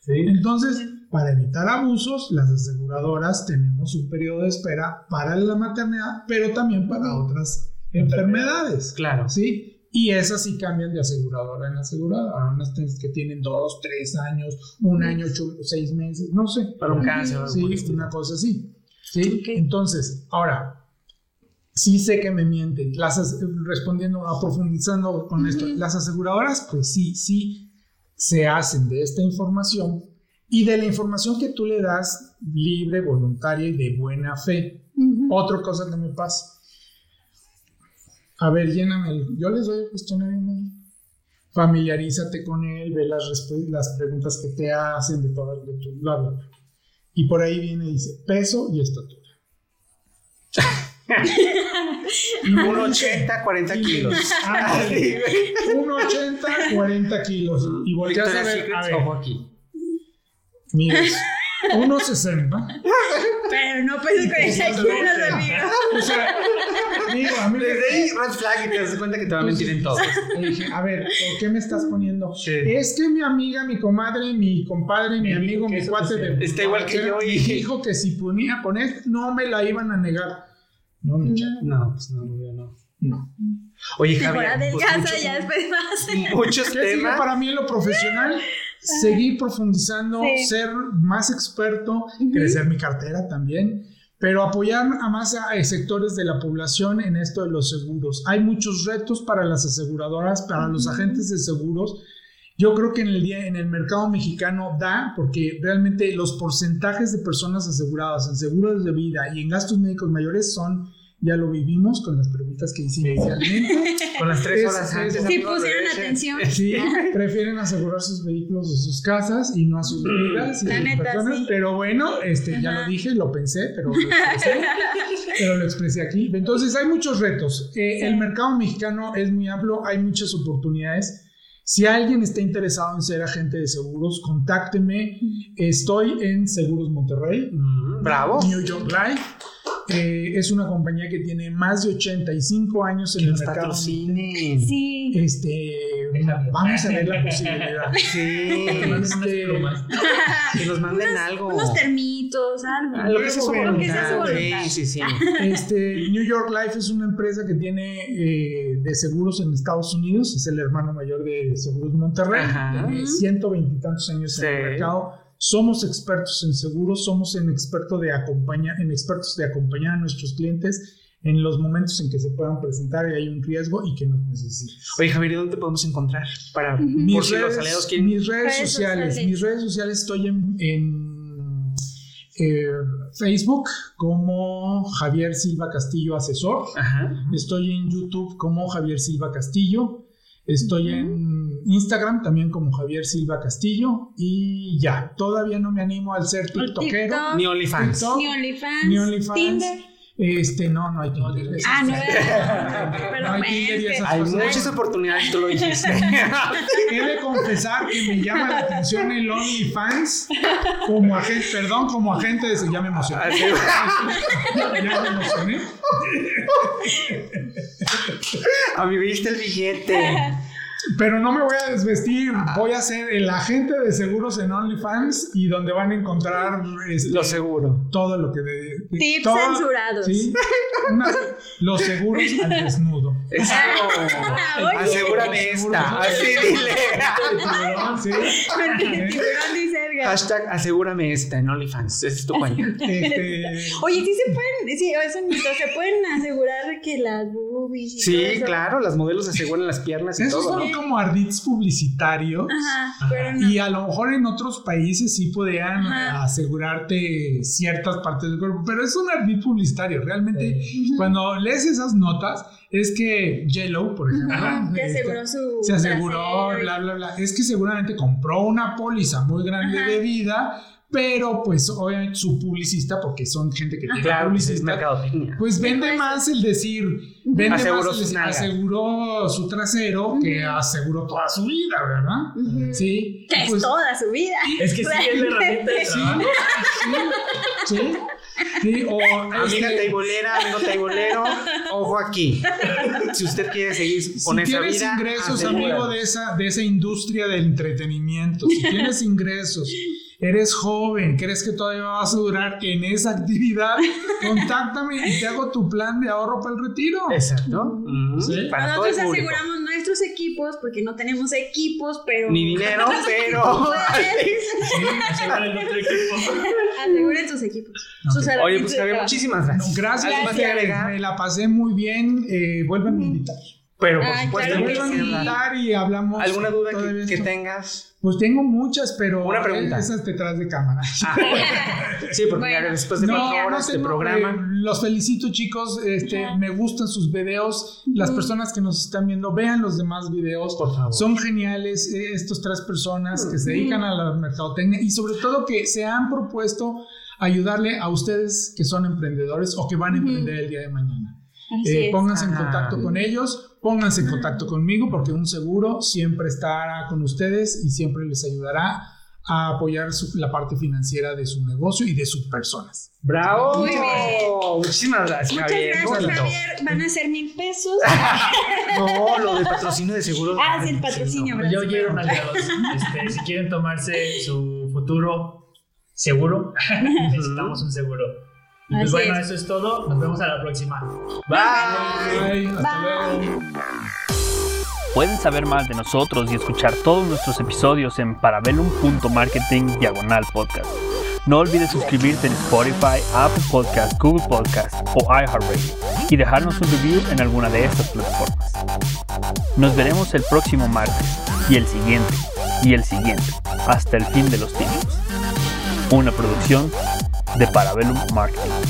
¿Sí? Entonces... Para evitar abusos, las aseguradoras tenemos un periodo de espera para la maternidad, pero también para otras enfermedades. Claro. ¿Sí? Y esas sí cambian de aseguradora en aseguradora. Hay unas que tienen dos, tres años, un sí. año, ocho, seis meses, no sé. Para un cáncer. Sí, una cosa así. ¿Sí? Okay. Entonces, ahora, sí sé que me mienten. Las, respondiendo, a profundizando con uh-huh. esto, las aseguradoras, pues sí, sí, se hacen de esta información y de la información que tú le das libre, voluntaria y de buena fe. Uh-huh. Otra cosa que me pasa. A ver, lléname el, yo les doy el cuestionario, familiarízate con él, ve las, resp- las preguntas que te hacen de todas, de tu, bla, bla, bla. Y por ahí viene y dice, peso y estatura. uno ochenta, cuarenta kilos. Ah, uno ochenta, cuarenta kilos. Y volteas Victoria a ver, Secret, a ver, ojo aquí. Mires, uno sesenta. Pero no peso cuarenta kilos, amigo. O sea... Digo, a mí le di red flag y te das cuenta que te va a mentir en todo. Le dije, a ver, ¿por qué me estás poniendo? Sí. Es que mi amiga, mi comadre, mi compadre, mi, mi amigo, mi cuate de, está igual que yo y dijo que si ponía con él no me la iban a negar. No, no, no, pues no, no, no. no. Oye, Javier, pues mucho, casa, ya después más. Muchos temas. Para mí en lo profesional, seguir profundizando, sí. ser más experto, uh-huh. crecer mi cartera también. Pero apoyar a más a sectores de la población en esto de los seguros. Hay muchos retos para las aseguradoras, para los agentes de seguros. Yo creo que en el, día, en el mercado mexicano da, porque realmente los porcentajes de personas aseguradas en seguros de vida y en gastos médicos mayores son, ya lo vivimos con las preguntas que hice inicialmente. Con las tres horas es, antes. Sí, pusieron atención. Sí, prefieren asegurar sus vehículos o sus casas y no a sus vidas. La neta, personas. Sí. Pero bueno, este, ya lo dije, lo pensé, pero lo expresé, pero lo expresé aquí. Entonces, hay muchos retos. Eh, sí. El mercado mexicano es muy amplio, hay muchas oportunidades. Si alguien está interesado en ser agente de seguros, contácteme. Estoy en Seguros Monterrey. Mm, bravo. New York Life. Eh, es una compañía que tiene más de ochenta y cinco años en el mercado. Sí. Este, vamos a ver la posibilidad. Sí. Que nos manden plumas. Que nos manden algo. Unos termitos, algo. Lo que sea su voluntad. Sí, sí, sí. Este, New York Life es una empresa que tiene eh, de seguros en Estados Unidos. Es el hermano mayor de Seguros Monterrey. Tiene ciento veintitantos años sí. en el mercado. Somos expertos en seguros, somos en, experto de acompañar, en expertos de acompañar a nuestros clientes en los momentos en que se puedan presentar y hay un riesgo y que nos necesiten. Oye, Javier, ¿dónde te podemos encontrar? Para, mis, por si redes, los aliados quieren... mis redes, redes sociales, sociales, mis redes sociales estoy en, en eh, Facebook como Javier Silva Castillo Asesor. Ajá. Estoy en YouTube como Javier Silva Castillo. Estoy uh-huh. en Instagram también como Javier Silva Castillo y ya, todavía no me animo al ser tiktokero. TikTok, ni OnlyFans. TikTok, ni OnlyFans. Ni OnlyFans. Tinder. Este, no, no hay Tinder. Ah, no, no, no, no hay Tinder y esas hay cosas. Hay muchas oportunidades, tú lo dijiste. He de confesar que me llama la atención el OnlyFans como agente, perdón, como agente de... Ya me emocioné. Ya me emocioné. A mí viste el billete. Pero no me voy a desvestir, ah. voy a ser el agente de seguros en OnlyFans y donde van a encontrar este, lo seguro, todo lo que de, de, tips todo, censurados, ¿sí? Una, los seguros al desnudo. Exacto. Ah, asegúrame esta, así dile. Hashtag asegúrame esta en OnlyFans, esta es tu cuenta. Este... Oye, sí se pueden, sí, eso es mito, se pueden asegurar que las boobies. Sí, claro, las modelos aseguran las piernas y eso todo. Son, ¿no? Como ardits publicitarios. Ajá, pero no. Y a lo mejor en otros países sí podrían ajá. asegurarte ciertas partes del cuerpo, pero es un ardit publicitario. Realmente, sí. cuando lees esas notas, es que J-Lo, por ejemplo, ajá, se aseguró su se aseguró, trasero. bla, bla, bla. Es que seguramente compró una póliza muy grande ajá. de vida. Pero pues obviamente su publicista, porque son gente que tiene claro, publicista, pues vende más el decir, vende aseguró más el decir, aseguró su trasero uh-huh. que aseguró toda su vida, ¿verdad? Uh-huh. Sí. Que pues, es toda su vida. Es que sí, es la herramienta de trabajo. Sí, sí, sí. Sí, o amiga este, taibolera, amigo taibolero, ojo aquí. Si usted quiere seguir con si esa vida, si tienes ingresos, amigo de esa, de esa industria del entretenimiento, si tienes ingresos, eres joven, crees que todavía vas a durar en esa actividad, contáctame y te hago tu plan de ahorro para el retiro. Exacto. Mm-hmm. Sí. Para nosotros aseguramos nuestro muchos equipos, porque no tenemos equipos, pero... Ni dinero, pero... Aseguren otro equipo. Aseguren sus equipos. Okay. Oye, pues Javier, muchísimas gracias. Gracias, gracias. Me la pasé muy bien. Eh, vuelvan a invitar. Pero por Ay, supuesto, claro, vuelvan a invitar y hablamos. ¿Alguna duda que, que tengas? Pues tengo muchas, pero... Una pregunta. Esas detrás de cámara. Ah, sí, porque bueno, después de cuatro no, horas no de programa... Eh, los felicito, chicos. Este, yeah. Me gustan sus videos. Las mm. personas que nos están viendo, vean los demás videos. Por favor. Son geniales eh, estas tres personas mm. que se dedican mm. a la mercadotecnia y sobre todo que se han propuesto ayudarle a ustedes que son emprendedores o que van a emprender mm. el día de mañana. Eh, pónganse en contacto con ellos, pónganse en contacto conmigo, porque un seguro siempre estará con ustedes y siempre les ayudará a apoyar su, la parte financiera de su negocio y de sus personas. ¡Bravo! Muy bien. Muchísimas gracias, Muchas Javier. Muchas gracias, Javier. Van a ser mil pesos. No, lo del patrocinio de seguros. Ah, sí, el patrocinio. No. Yo quiero una de dos. Este, si quieren tomarse su futuro seguro, necesitamos un seguro. Y pues bueno, eso es todo. Nos vemos a la próxima. Bye. Bye. Hasta luego. Pueden saber más de nosotros y escuchar todos nuestros episodios en parabellum.marketing diagonal podcast. No olvides suscribirte en Spotify, Apple Podcasts, Google Podcasts o iHeartRadio y dejarnos un review en alguna de estas plataformas. Nos veremos el próximo martes y el siguiente y el siguiente hasta el fin de los tiempos. Una producción de Parabellum Marketing.